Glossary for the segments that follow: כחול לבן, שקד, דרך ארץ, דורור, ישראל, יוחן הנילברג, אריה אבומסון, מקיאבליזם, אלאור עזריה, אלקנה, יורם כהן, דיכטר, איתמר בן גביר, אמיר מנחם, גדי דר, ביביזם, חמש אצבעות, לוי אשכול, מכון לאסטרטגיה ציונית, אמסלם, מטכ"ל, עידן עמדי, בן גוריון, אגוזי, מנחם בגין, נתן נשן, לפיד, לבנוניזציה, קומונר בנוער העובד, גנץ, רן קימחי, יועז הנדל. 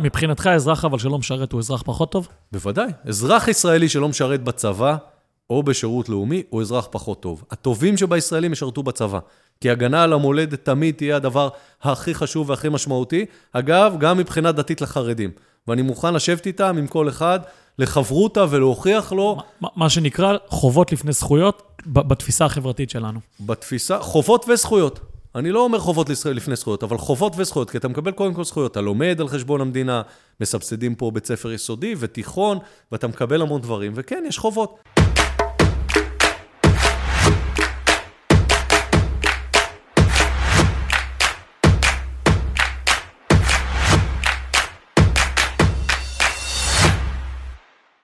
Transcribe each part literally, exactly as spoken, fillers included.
מבחינתך אזרח אבל שלא משרת הוא אזרח פחות טוב? בוודאי. אזרח ישראלי שלא משרת בצבא או בשירות לאומי הוא אזרח פחות טוב. הטובים שבישראלים ישרתו בצבא. כי הגנה על המולדת תמיד תהיה הדבר הכי חשוב והכי משמעותי. אגב, גם מבחינה דתית לחרדים. ואני מוכן לשבת איתם עם כל אחד, לחברותה ולהוכיח לו... מה, מה שנקרא חובות לפני זכויות בתפיסה החברתית שלנו. בתפיסה, חובות וזכויות. אני לא אומר חובות לפני זכויות, אבל חובות וזכויות, כי אתה מקבל קודם כל זכויות. אתה לומד על חשבון המדינה, מסבסדים פה בית ספר יסודי ותיכון, ואתה מקבל המון דברים, וכן, יש חובות.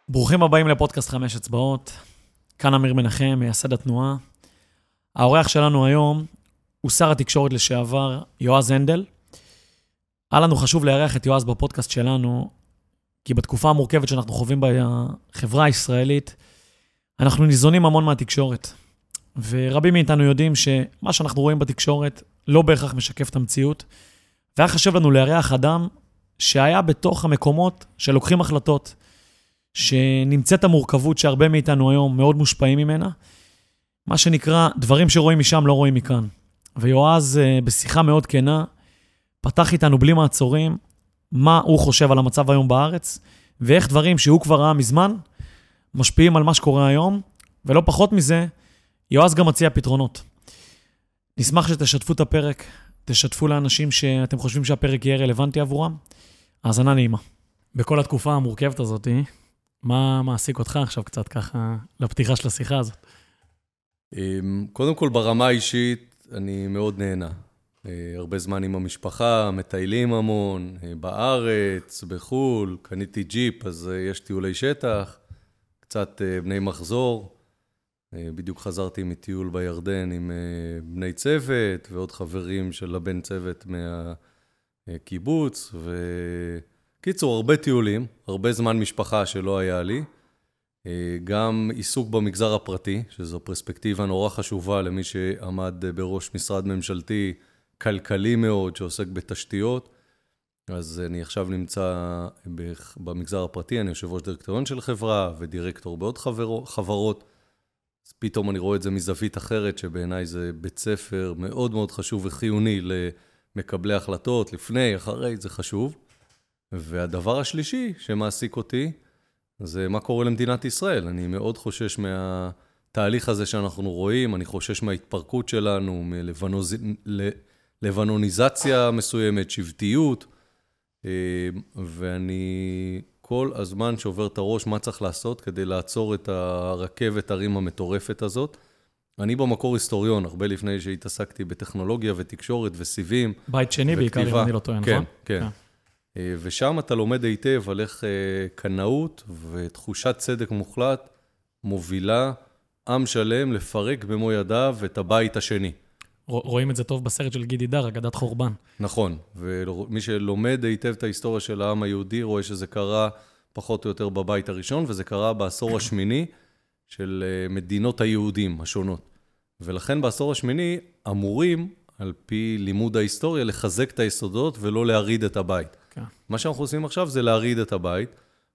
ברוכים הבאים לפודקאסט חמש אצבעות. כאן אמיר מנחם, מייסד התנועה. האורח שלנו היום הוא שר התקשורת לשעבר, יועז הנדל. היה לנו חשוב לארח את יועז בפודקאסט שלנו, כי בתקופה המורכבת שאנחנו חווים בחברה הישראלית, אנחנו ניזונים המון מהתקשורת. ורבים מאיתנו יודעים שמה שאנחנו רואים בתקשורת לא בהכרח משקף את המציאות. והיה חשוב לנו לארח אדם שהיה בתוך המקומות שלוקחים החלטות, שנמצאת המורכבות שהרבה מאיתנו היום מאוד מושפעים ממנה, מה שנקרא, דברים שרואים משם לא רואים מכאן. ויועז בשיחה מאוד כנה, פתח איתנו בלי מעצורים, מה הוא חושב על המצב היום בארץ, ואיך דברים שהוא כבר ראה מזמן, משפיעים על מה שקורה היום, ולא פחות מזה, יועז גם מציע פתרונות. נשמח שתשתפו את הפרק, תשתפו לאנשים שאתם חושבים שהפרק יהיה רלוונטי עבורם, האזנה נעימה. בכל התקופה המורכבת הזאת, מה מעסיק אותך עכשיו קצת ככה לפתיחה של השיחה הזאת? קודם כל ברמה האישית אני מאוד נהנה. הרבה זמן עם המשפחה, מטיילים המון, בארץ, בחול, קניתי ג'יפ, אז יש טיולי שטח, קצת בני מחזור. בדיוק חזרתי מטיול בירדן עם בני צוות ועוד חברים של הבן צוות מהקיבוץ ו... קיצור, הרבה טיולים, הרבה זמן משפחה שלא היה לי, גם עיסוק במגזר הפרטי, שזו פרספקטיבה נורא חשובה למי שעמד בראש משרד ממשלתי כלכלי מאוד, שעוסק בתשתיות, אז אני עכשיו נמצא במגזר הפרטי, אני יושב ראש דירקטוריון של חברה ודירקטור בעוד חברות, אז פתאום אני רואה את זה מזווית אחרת, שבעיניי זה בית ספר מאוד מאוד חשוב וחיוני למקבלי החלטות, לפני, אחרי, זה חשוב. והדבר השלישי שמעסיק אותי, זה מה קורה למדינת ישראל. אני מאוד חושש מהתהליך הזה שאנחנו רואים, אני חושש מההתפרקות שלנו, מלבנוניזציה מסוימת, שבטיות, ואני כל הזמן שובר את הראש מה צריך לעשות כדי לעצור את הרכבת הרים המטורפת הזאת. אני במקור היסטוריון, הרבה לפני שהתעסקתי בטכנולוגיה ותקשורת וסיבים. בית שני בעיקר, אם אני לא טוען, נכון? כן, כן. כן. ושם אתה לומד היטב על איך קנאות ותחושת צדק מוחלט מובילה עם שלם לפרק במו ידיו את הבית השני. רואים את זה טוב בסרט של גדי דר, אגדת חורבן. נכון, ומי שלומד היטב את ההיסטוריה של העם היהודי רואה שזה קרה פחות או יותר בבית הראשון, וזה קרה בעשור השמיני של מדינות היהודים השונות. ולכן בעשור השמיני אמורים, על פי לימוד ההיסטוריה, לחזק את היסודות ולא להריד את הבית. מה שאנחנו עושים עכשיו זה להריד את הבית,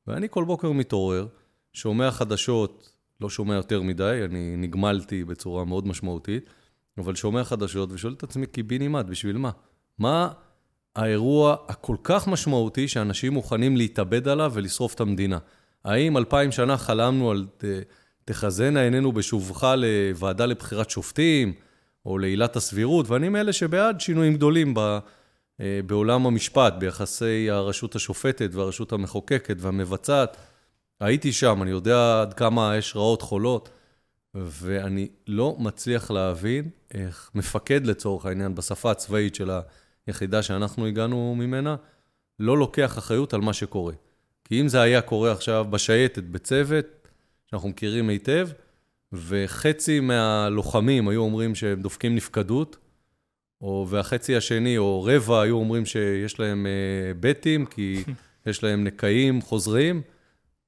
ואני כל בוקר מתעורר, שומע חדשות, לא שומע יותר מדי, אני נגמלתי בצורה מאוד משמעותית, אבל שומע חדשות ושואל את עצמי, כי בין עימד, בשביל מה? מה האירוע הכל כך משמעותי שאנשים מוכנים להתאבד עליו ולשרוף את המדינה? האם אלפיים שנה חלמנו על תחזנה עינינו בשובך לוועדה לבחירת שופטים, או לעילת הסבירות, ואני מאלה שבעד שינויים גדולים ב... בעולם המשפט, ביחסי הרשות השופטת והרשות המחוקקת והמבצעת, הייתי שם, אני יודע עד כמה יש רעות חולות, ואני לא מצליח להבין איך מפקד לצורך העניין בשפה הצבאית של היחידה שאנחנו הגענו ממנה, לא לוקח אחריות על מה שקורה. כי אם זה היה קורה עכשיו בשייטת, בצוות, שאנחנו מכירים היטב, וחצי מהלוחמים היו אומרים שהם דופקים נפקדות, או והחצי השני, או רבע, היו אומרים שיש להם בטים, כי יש להם נקאים, חוזרים,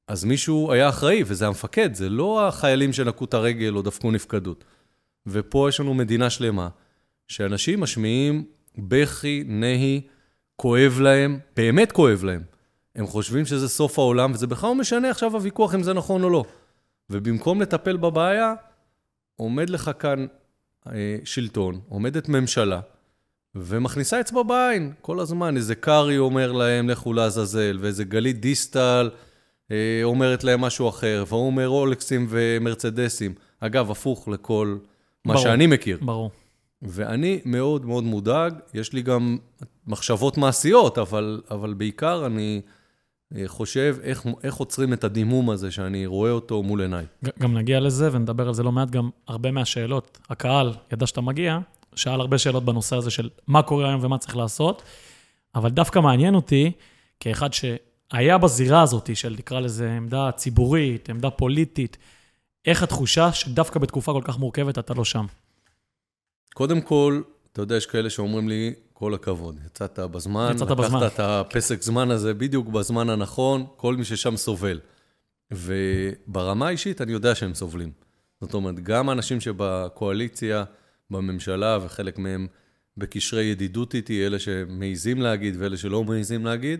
אז מישהו היה אחראי, וזה המפקד, זה לא החיילים שנקו את הרגל או דפקו נפקדות. ופה יש לנו מדינה שלמה, שאנשים משמיעים בכי, נהי, כואב להם, באמת כואב להם, הם חושבים שזה סוף העולם, וזה בכלל משנה עכשיו הוויכוח אם זה נכון או לא. ובמקום לטפל בבעיה, עומד לך כאן אה, שלטון, עומדת ממשלה, ומכניסה אצבע בעין כל הזמן. איזה קרי אומר להם לכו לעזאזל, ואיזה גלית דיסטל אה, אומרת להם משהו אחר, והוא אומר רולקסים ומרצדסים. אגב, הפוך לכל מה ברור, שאני מכיר. ברור. ואני מאוד מאוד מודאג, יש לי גם מחשבות מעשיות, אבל, אבל בעיקר אני חושב איך, איך עוצרים את הדימום הזה שאני רואה אותו מול עיניי. גם נגיע לזה ונדבר על זה לא מעט, גם הרבה מהשאלות. הקהל ידע שאתה מגיע, שאל הרבה שאלות בנושא הזה של מה קורה היום ומה צריך לעשות, אבל דווקא מעניין אותי, כאחד שהיה בזירה הזאת של לקרא לזה עמדה ציבורית, עמדה פוליטית, איך התחושה שדווקא בתקופה כל כך מורכבת אתה לא שם? קודם כל, אתה יודע, יש כאלה שאומרים לי, כל הכבוד, יצאת בזמן, יצאת בזמן. לקחת את הפסק זמן הזה בדיוק בזמן הנכון, כל מי ששם סובל. וברמה האישית אני יודע שהם סובלים. זאת אומרת, גם האנשים שבקואליציה, בממשלה, וחלק מהם בקשרי ידידות איתי, אלה שמעיזים להגיד ואלה שלא מעיזים להגיד,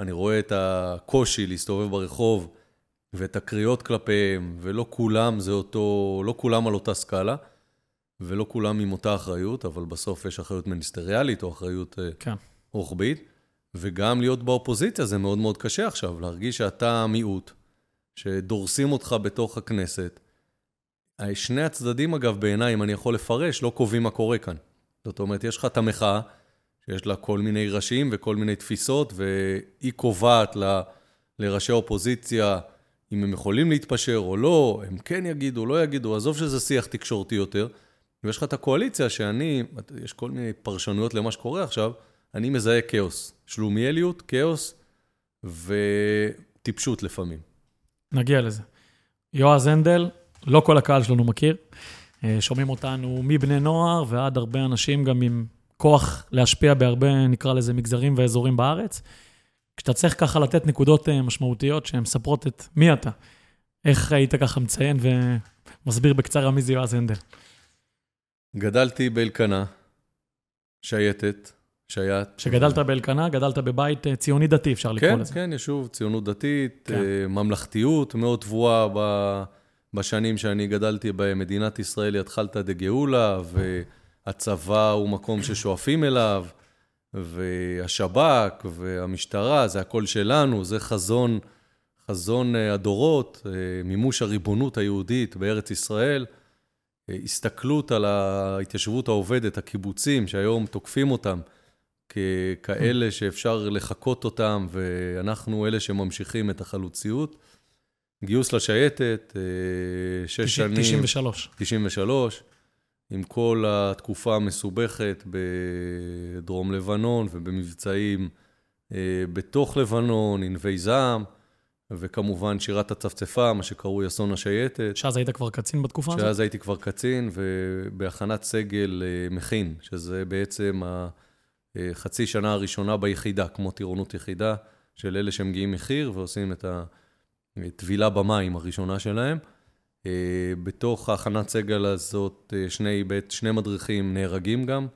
אני רואה את הקושי להסתובב ברחוב ואת הקריאות כלפיהם, ולא כולם זה אותו, לא כולם על אותה סקאלה, ולא כולם עם אותה אחריות, אבל בסוף יש אחריות מיניסטריאלית או אחריות כן. רוחבית, וגם להיות באופוזיציה זה מאוד מאוד קשה עכשיו, להרגיש שאתה מיעוט, שדורסים אותך בתוך הכנסת. שני הצדדים אגב בעיניי, אם אני יכול לפרש, לא קובעים מה קורה כאן. זאת אומרת, יש לך את המחאה, שיש לה כל מיני ראשים וכל מיני תפיסות, והיא קובעת ל, לראשי האופוזיציה, אם הם יכולים להתפשר או לא, הם כן יגידו, לא יגידו, עזוב שזה שיח תקשורתי יותר, ויש לך את הקואליציה שאני, יש כל מיני פרשנויות למה שקורה עכשיו, אני מזהה כאוס, שלומיאליות, כאוס וטיפשות לפעמים. נגיע לזה. יועז הנדל, לא כל הקהל שלנו מכיר, שומעים אותנו מבני נוער ועד הרבה אנשים גם עם כוח להשפיע בהרבה, נקרא לזה, מגזרים ואזורים בארץ. כשאתה צריך ככה לתת נקודות משמעותיות שהן מספרות את מי אתה, איך היית ככה מציין ומסביר בקצרה מי זה יועז הנדל? גדלתי באלקנה, שייטת, שייט. שגדלת באלקנה, גדלת בבית ציוני דתי, אפשר לקרוא לזה. כן, כן, ישוב, ציונות דתית, ממלכתיות, מאוד תבואה בשנים שאני גדלתי במדינת ישראל, התחלת דגאולה, והצבא הוא מקום ששואפים אליו, והשב"כ והמשטרה, זה הכל שלנו, זה חזון, חזון הדורות, מימוש הריבונות היהודית בארץ ישראל, הסתכלות על ההתיישבות העובדת, הקיבוצים שהיום תוקפים אותם ככאלה שאפשר לחכות אותם, ואנחנו אלה שממשיכים את החלוציות. גיוס לשייטת, שש שנים... תשעים ושלוש. תשעים ושלוש, עם כל התקופה המסובכת בדרום לבנון ובמבצעים בתוך לבנון, ענבי זעם, וכמובן שירת הצפצפה, מה שקרוי אסון השייטת. שאז היית כבר קצין בתקופה הזאת? שאז הייתי כבר קצין, ובהכנת סגל מכין, שזה בעצם החצי שנה הראשונה ביחידה, כמו טירונות יחידה, של אלה שמגיעים מחיר ועושים את הטבילה במים הראשונה שלהם. בתוך ההכנת סגל הזאת, שני, בית, שני מדריכים נהרגים גם,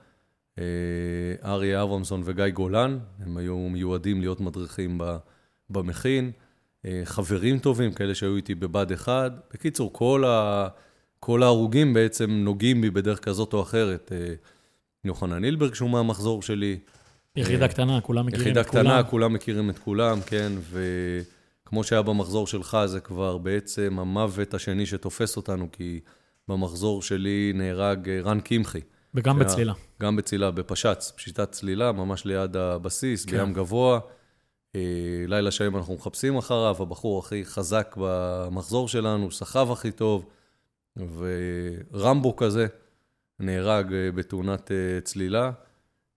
אריה אבומסון וגיא גולן, הם היו מיועדים להיות מדריכים במכין, חברים טובים, כאלה שהיו איתי בבד אחד. בקיצור, כל, ה... כל ההרוגים בעצם נוגעים בי בדרך כזאת או אחרת. יוחן הנילברג, שהוא מהמחזור שלי. יחידה קטנה, כולם מכירים יחידה את קטנה, כולם. כולם מכירים את כולם, כן. וכמו שהיה במחזור שלך, זה כבר בעצם המוות השני שתופס אותנו, כי במחזור שלי נהרג רן קימחי. וגם שהיה... בצלילה. גם בצלילה, בפשץ, פשיטת צלילה, ממש ליד הבסיס, כן. בים גבוה. לילה שהם אנחנו מחפשים אחריו, הבחור הכי חזק במחזור שלנו, שחב הכי טוב, ורמבו כזה נהרג בתאונת צלילה,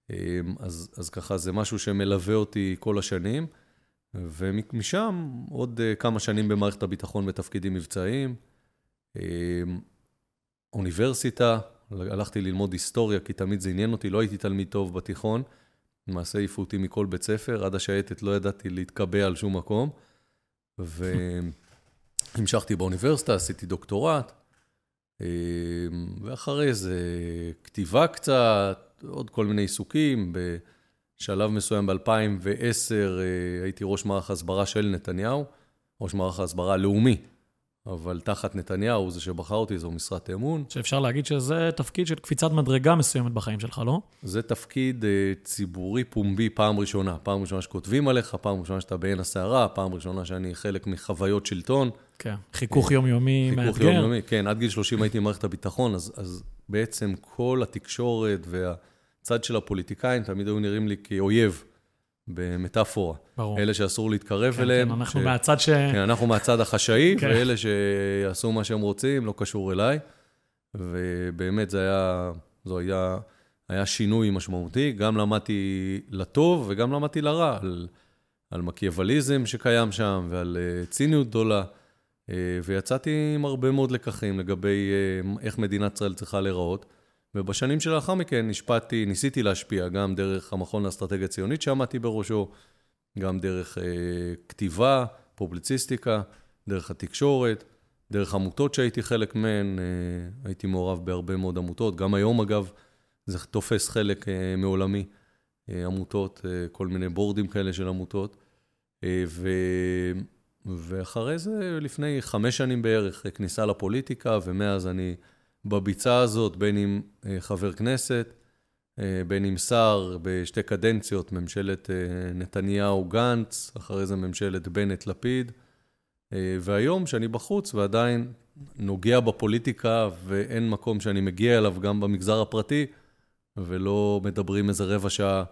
אז, אז ככה זה משהו שמלווה אותי כל השנים, ומשם עוד כמה שנים במערכת הביטחון בתפקידים מבצעיים, אוניברסיטה, הלכתי ללמוד היסטוריה, כי תמיד זה עניין אותי, לא הייתי תלמיד טוב בתיכון, למעשה העיפו אותי מכל בית ספר, עד השייטת לא ידעתי להתקבע על שום מקום, והמשכתי באוניברסיטה, עשיתי דוקטורט, ואחרי זה כתיבה קצת, עוד כל מיני עיסוקים, שלב מסוים ב-אלפיים ועשר הייתי ראש מערך הסברה של נתניהו, ראש מערך הסברה לאומי, אבל תחת נתניהו זה שבחר אותי, זו משרת אמון. שאפשר להגיד שזה תפקיד של קפיצת מדרגה מסוימת בחיים שלך, לא? זה תפקיד ציבורי פומבי פעם ראשונה, פעם ראשונה שכותבים עליך, פעם ראשונה שאתה בעין הסערה, פעם ראשונה שאני חלק מחוויות שלטון. כן, חיכוך יומיומי מאתגר. חיכוך יומיומי, כן, עד גיל שלושים הייתי מערכת הביטחון, אז, אז בעצם כל התקשורת והצד של הפוליטיקאים תמיד היו נראים לי כאויב. במטאפורה. ברור. אלה שאסור להתקרב כן, אליהם. כן, אנחנו ש... מהצד ש... כן, אנחנו מהצד החשאי, כן. ואלה שיעשו מה שהם רוצים, לא קשור אליי. ובאמת זה היה, זו היה, היה שינוי משמעותי. גם למדתי לטוב וגם למדתי לרע, על, על מקיאבליזם שקיים שם ועל ציניות גדולה. ויצאתי עם הרבה מאוד לקחים לגבי איך מדינת ישראל צריכה להיראות. ובשנים שלאחר מכן השפעתי, ניסיתי להשפיע, גם דרך המכון לאסטרטגיה ציונית שעמדתי בראשו, גם דרך אה, כתיבה, פובליציסטיקה, דרך התקשורת, דרך עמותות שהייתי חלק מהן, אה, הייתי מעורב בהרבה מאוד עמותות, גם היום אגב זה תופס חלק אה, מעולמי, אה, עמותות, אה, כל מיני בורדים כאלה של עמותות, אה, ו... ואחרי זה לפני חמש שנים בערך, כניסה לפוליטיקה, ומאז אני... בביצה הזאת, בין אם חבר כנסת, בין אם שר בשתי קדנציות, ממשלת נתניהו גנץ, אחרי זה ממשלת בנט לפיד, והיום שאני בחוץ ועדיין נוגע בפוליטיקה, ואין מקום שאני מגיע אליו גם במגזר הפרטי, ולא מדברים איזה רבע שעה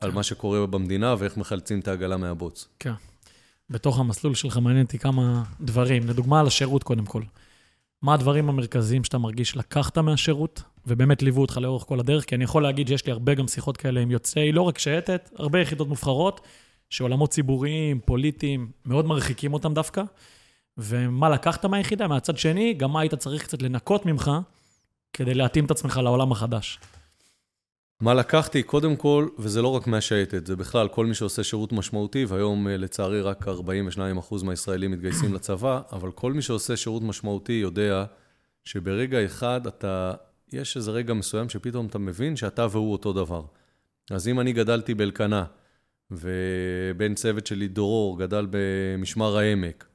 על מה שקורה במדינה, ואיך מחלצים את העגלה מהבוץ. כן. בתוך המסלול שלך מעניין אותי כמה דברים, לדוגמה על השירות קודם כל. מה הדברים המרכזיים שאתה מרגיש לקחת מהשירות, ובאמת ליוו אותך לאורך כל הדרך, כי אני יכול להגיד שיש לי הרבה גם שיחות כאלה עם יוצאי, לא רק שייטת, הרבה יחידות מובחרות, שעולמות ציבוריים, פוליטיים, מאוד מרחיקים אותם דווקא, ומה לקחת מהיחידה, מהצד שני, גם מה היית צריך קצת לנקות ממך, כדי להתאים את עצמך לעולם החדש. מה לקחתי? קודם כל, וזה לא רק מהשייטת, זה בכלל כל מי שעושה שירות משמעותי, והיום לצערי רק ארבעים ושניים אחוז מהישראלים מתגייסים לצבא, אבל כל מי שעושה שירות משמעותי יודע שברגע אחד אתה, יש איזה רגע מסוים שפתאום אתה מבין שאתה והוא אותו דבר. אז אם אני גדלתי באלקנה, ובן צוות שלי דורור גדל במשמר העמק,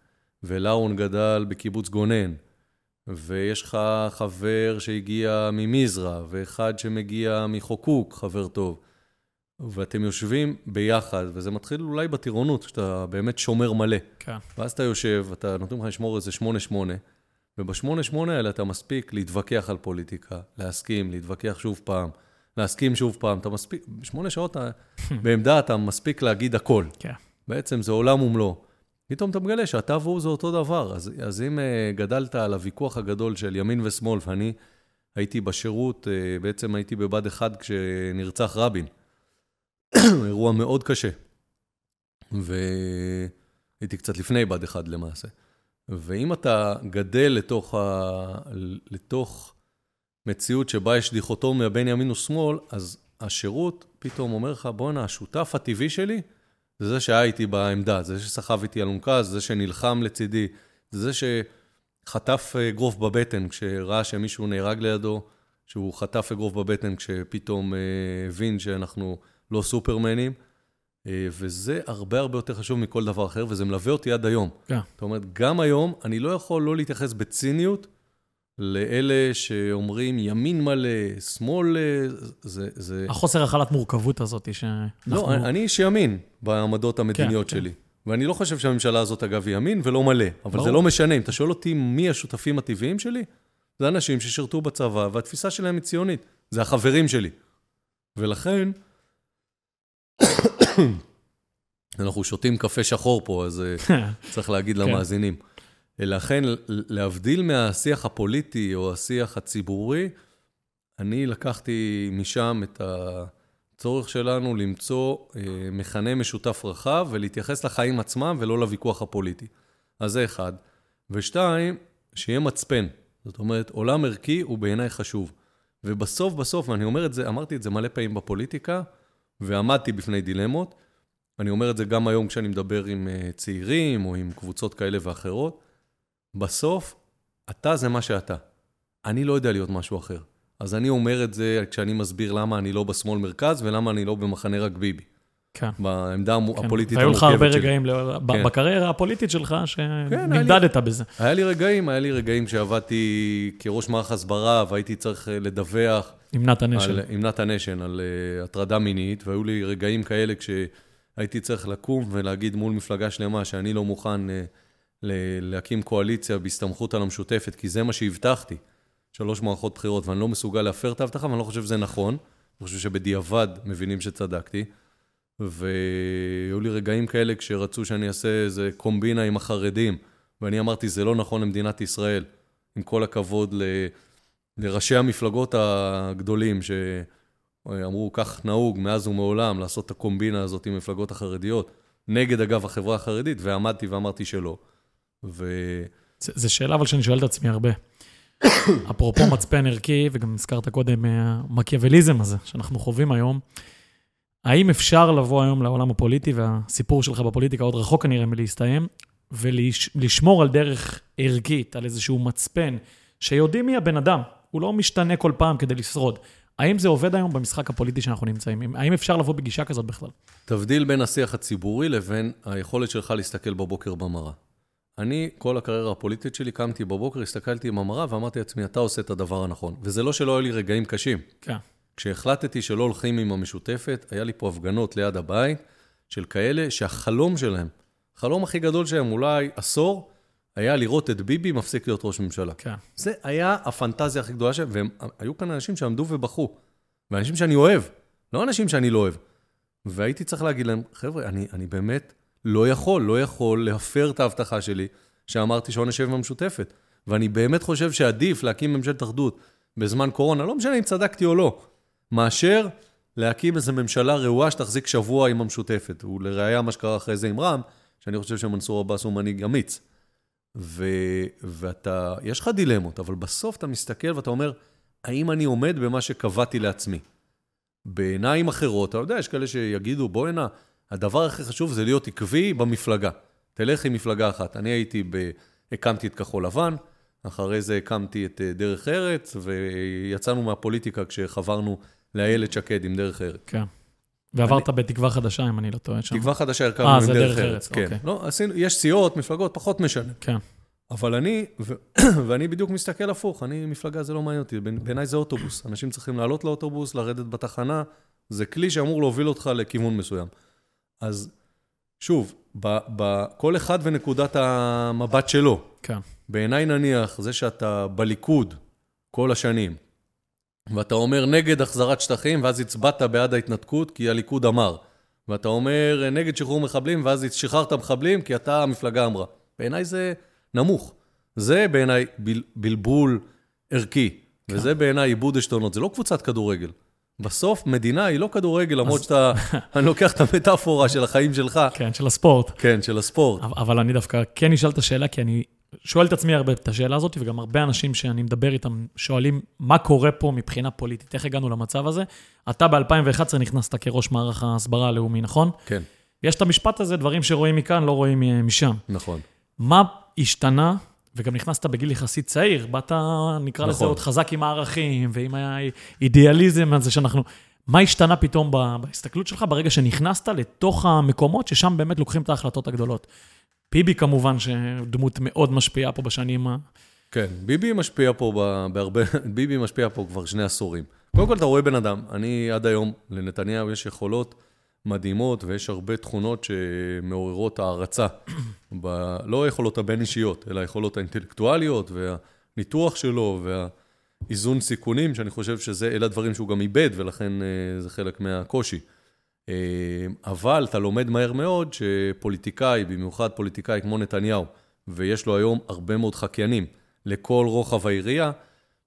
ולאון גדל בקיבוץ גונן, ויש לך חבר שהגיע ממזרע, ואחד שמגיע מחוקוק, חבר טוב, ואתם יושבים ביחד, וזה מתחיל אולי בטירונות, שאתה באמת שומר מלא. כן. ואז אתה יושב, אתה נותנים לך לשמור איזה שמונה שמונה, ובשמונה שמונה האלה אתה מספיק להתווכח על פוליטיקה, להסכים, להתווכח שוב פעם, להסכים שוב פעם, אתה מספיק, בשמונה שעות בעמדה אתה מספיק להגיד הכל. כן. בעצם זה עולם ומלוא. פתאום אתה מגלה שאתה והוא זה אותו דבר, אז, אז אם uh, גדלת על הוויכוח הגדול של ימין ושמאל, ואני הייתי בשירות, uh, בעצם הייתי בבד אחד כשנרצח רבין, אירוע מאוד קשה, והייתי קצת לפני בד אחד למעשה, ואם אתה גדל לתוך, ה... לתוך מציאות שבה יש דיכוטומיה בין ימין ושמאל, אז השירות פתאום אומר לך, בואנה, השותף הטבעי שלי, זה זה שהיה איתי בעמדה, זה שסחב איתי אלונקה, זה שנלחם לצידי, זה שחטף אגרוף בבטן כשראה שמישהו נהרג לידו, שהוא חטף אגרוף בבטן כשפתאום הבין שאנחנו לא סופרמנים, וזה הרבה הרבה יותר חשוב מכל דבר אחר, וזה מלווה אותי עד היום. כן. זאת אומרת, גם היום אני לא יכול לא להתייחס בציניות לאלה שאומרים ימין מלא, שמאל, זה, זה... החוסר החלת מורכבות הזאת שאנחנו... לא, אני איש ימין בעמדות המדיניות כן, שלי. כן. ואני לא חושב שהממשלה הזאת אגב ימין ולא מלא, אבל לא. זה לא משנה. אם אתה שואל אותי מי השותפים הטבעיים שלי, זה אנשים ששירתו בצבא, והתפיסה שלהם היא ציונית. זה החברים שלי. ולכן, אנחנו שותים קפה שחור פה, אז צריך להגיד למאזינים. לכן, להבדיל מהשיח הפוליטי או השיח הציבורי, אני לקחתי משם את הצורך שלנו למצוא מכנה משותף רחב ולהתייחס לחיים עצמם ולא לוויכוח הפוליטי. אז זה אחד. ושתיים, שיהיה מצפן. זאת אומרת, עולם ערכי הוא בעיניי חשוב. ובסוף בסוף, ואני אומר את זה, אמרתי את זה מלא פעמים בפוליטיקה, ועמדתי בפני דילמות. אני אומר את זה גם היום כשאני מדבר עם צעירים או עם קבוצות כאלה ואחרות. בסוף, אתה זה מה שאתה. אני לא יודע להיות משהו אחר. אז אני אומר את זה כשאני מסביר למה אני לא בשמאל מרכז, ולמה אני לא במחנה רק ביבי. בעמדה הפוליטית המורכבת. היו לך הרבה רגעים בקריירה הפוליטית שלך שנמדדת בזה. היה לי רגעים, היה לי רגעים שעבדתי כראש מערך הסברה, והייתי צריך לדווח עם נתן נשן על הטרדה מינית, והיו לי רגעים כאלה כשהייתי צריך לקום ולהגיד מול מפלגה שלמה שאני לא מוכן להקים קואליציה בהסתמכות על המשותפת, כי זה מה שהבטחתי, שלוש מערכות בחירות, ואני לא מסוגל להפר את ההבטחה, ואני לא חושב שזה נכון, אני חושב שבדיעבד מבינים שצדקתי, והיו לי רגעים כאלה כשרצו שאני אעשה איזה קומבינה עם החרדים, ואני אמרתי, זה לא נכון למדינת ישראל, עם כל הכבוד ל... לראשי המפלגות הגדולים, שאמרו, כך נהוג מאז ומעולם, לעשות את הקומבינה הזאת עם מפלגות החרדיות, נגד אגב החברה החרדית, ועמדתי ואמרתי שלא. ו... זה, זה שאלה אבל שאני שואל את עצמי הרבה. אפרופו מצפן ערכי, וגם הזכרת קודם המקיאווליזם הזה, שאנחנו חווים היום, האם אפשר לבוא היום לעולם הפוליטי, והסיפור שלך בפוליטיקה עוד רחוק נראה מלהסתיים, ולשמור על דרך ערכית, על איזשהו מצפן, שיודעים מי הבן אדם, הוא לא משתנה כל פעם כדי לשרוד. האם זה עובד היום במשחק הפוליטי שאנחנו נמצאים? האם אפשר לבוא בגישה כזאת בכלל? תבדיל בין השיח הציבורי לבין היכולת שלך להסתכל בבוקר במראה. אני, כל הקריירה הפוליטית שלי, קמתי בבוקר, הסתכלתי במראה ואמרתי לעצמי, אתה עושה את הדבר הנכון. וזה לא שלא היה לי רגעים קשים. כן. כשהחלטתי שלא הולכים עם המשותפת, היה לי פה הפגנות ליד הבית של כאלה שהחלום שלהם, החלום הכי גדול שלהם, אולי עשור, היה לראות את ביבי מפסיק להיות ראש ממשלה. כן. זה היה הפנטזיה הכי גדולה שלהם, והם היו כאן אנשים שעמדו ובחו, ואנשים שאני אוהב, לא אנשים שאני לא אוהב. והייתי צריך להגיד להם, חבר'ה, אני, אני באמת לא יכול, לא יכול להפר את ההבטחה שלי, שאמרתי שאני אשב במשותפת, ואני באמת חושב שעדיף להקים ממשלת אחדות בזמן קורונה, לא משנה אם צדקתי או לא, מאשר להקים איזו ממשלה ראויה שתחזיק שבוע עם המשותפת. הוא לראיה מה שקרה אחרי זה עם רם, שאני חושב שמנסור עבאס הוא מנהיג אמיץ. ו... ואתה, יש לך דילמות, אבל בסוף אתה מסתכל ואתה אומר, האם אני עומד במה שקבעתי לעצמי? בעיניים אחרות, אתה יודע, יש כאלה שיגידו, בוא הנה, הדבר הכי חשוב זה להיות עקבי במפלגה. תלך עם מפלגה אחת. אני הייתי, ב... הקמתי את כחול לבן, אחרי זה הקמתי את דרך ארץ, ויצאנו מהפוליטיקה כשחברנו לאיילת שקד עם דרך ארץ. כן. ועברת אני... בתקווה חדשה, אם אני לא טועה שם. תקווה חדשה הרכבנו עם דרך, דרך ארץ. ארץ. כן. אוקיי. לא, עשינו, יש סיעות, מפלגות, פחות משנה. כן. אבל אני, ו... ואני בדיוק מסתכל הפוך, אני, מפלגה זה לא מעניין אותי, בעיניי זה אוטובוס. אנשים צריכים לעלות לאוטובוס, לרדת בתחנה, זה כלי שאמור להוביל אותך לכיוון מסוים. אז שוב, ב- ב- כל אחד ונקודת המבט שלו. כן. בעיניי נניח, זה שאתה בליכוד כל השנים, ואתה אומר נגד החזרת שטחים, ואז הצבעת בעד ההתנתקות, כי הליכוד אמר. ואתה אומר נגד שחרור מחבלים, ואז שחררת מחבלים, כי אתה המפלגה אמרה. בעיניי זה נמוך. זה בעיניי בל- בלבול ערכי. כן. וזה בעיניי עיבוד השתונות. זה לא קבוצת כדורגל. בסוף מדינה היא לא כדורגל, למרות שאתה, אני לוקח את המטאפורה של החיים שלך. כן, של הספורט. כן, של הספורט. אבל אני דווקא כן אשאל את השאלה, כי אני שואל את עצמי הרבה את השאלה הזאת, וגם הרבה אנשים שאני מדבר איתם שואלים, מה קורה פה מבחינה פוליטית? איך הגענו למצב הזה? אתה ב-אלפיים ואחת עשרה נכנסת כראש מערך ההסברה הלאומי, נכון? כן. ויש את המשפט הזה, דברים שרואים מכאן, לא רואים משם. נכון. מה השתנה? וגם נכנסת בגיל יחסית צעיר, באת, נקרא לזה, עוד חזק עם הערכים, ועם האידיאליזם הזה שאנחנו... מה השתנה פתאום בהסתכלות שלך, ברגע שנכנסת לתוך המקומות, ששם באמת לוקחים את ההחלטות הגדולות? ביבי כמובן, שדמות מאוד משפיעה פה בשנים ה... כן, ביבי משפיע פה בהרבה... ביבי משפיע פה כבר שני עשורים. קודם כל, אתה רואה בן אדם, אני עד היום, לנתניהו יש יכולות מדהימות, ויש הרבה תכונות שמעוררות הערצה, ב... לא היכולות הבין אישיות, אלא היכולות האינטלקטואליות, והניתוח שלו, והאיזון סיכונים, שאני חושב שזה, אלה דברים שהוא גם איבד, ולכן זה חלק מהקושי. אבל אתה לומד מהר מאוד, שפוליטיקאי, במיוחד פוליטיקאי כמו נתניהו, ויש לו היום הרבה מאוד חקיינים, לכל רוחב העירייה,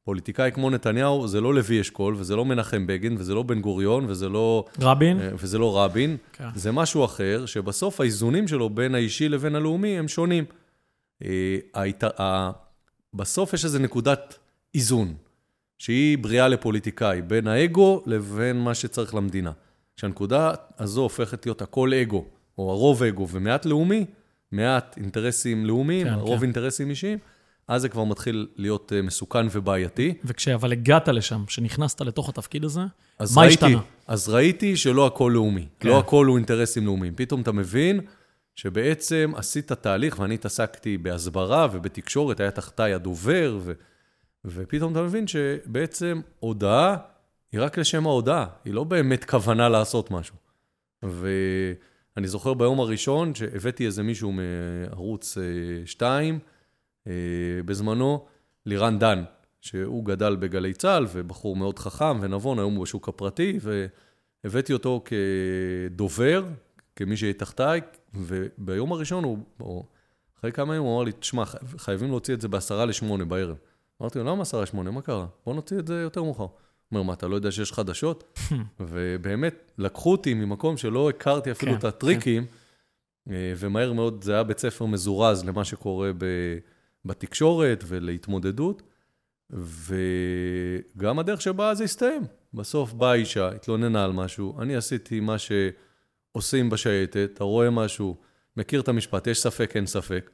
פוליטיקאי כמו נתניהו, זה לא לוי אשכול, וזה לא מנחם בגין, וזה לא בן גוריון, וזה לא... רבין. וזה לא רבין. Okay. זה משהו אחר, שבסוף האיזונים שלו בין האישי לבין הלאומי הם שונים. בסוף יש איזו נקודת איזון, שהיא בריאה לפוליטיקאי, בין האגו לבין מה שצריך למדינה. כשהנקודה הזו הופכת להיות הכל אגו, או הרוב אגו, ומעט לאומי, מעט אינטרסים לאומיים, okay, הרוב okay. אינטרסים אישיים, אז זה כבר מתחיל להיות מסוכן ובעייתי. וכשאבל הגעת לשם, שנכנסת לתוך התפקיד הזה, מה השתנה? אז ראיתי שלא הכל לאומי, כן. לא הכל הוא אינטרסים לאומיים. פתאום אתה מבין שבעצם עשית תהליך, ואני התעסקתי בהסברה ובתקשורת, היה תחתיי הדובר, ו... ופתאום אתה מבין שבעצם הודעה היא רק לשם ההודעה, היא לא באמת כוונה לעשות משהו. ואני זוכר ביום הראשון שהבאתי איזה מישהו מערוץ שתיים, בזמנו, לירן דן, שהוא גדל בגלי צהל, ובחור מאוד חכם ונבון, היום הוא בשוק הפרטי, והבאתי אותו כדובר, כמי שתחתיי, וביום הראשון, הוא, או, אחרי כמה ימים הוא אמר לי, תשמע, חייבים להוציא את זה בעשרה לשמונה בערב. אמרתי לו, למה עשרה לשמונה? מה קרה? בוא נוציא את זה יותר מאוחר. אומר, מה, אתה לא יודע שיש חדשות? ובאמת, לקחו אותי ממקום שלא הכרתי אפילו כן, את הטריקים, כן. ומהר מאוד זה היה בית ספר מזורז למה שקורה ב... בתקשורת ולהתמודדות, וגם הדרך שבה זה הסתיים. בסוף באה אישה, התלוננה על משהו, אני עשיתי מה שעושים בשייטת, אתה רואה משהו, מכיר את המשפט, יש ספק, אין ספק,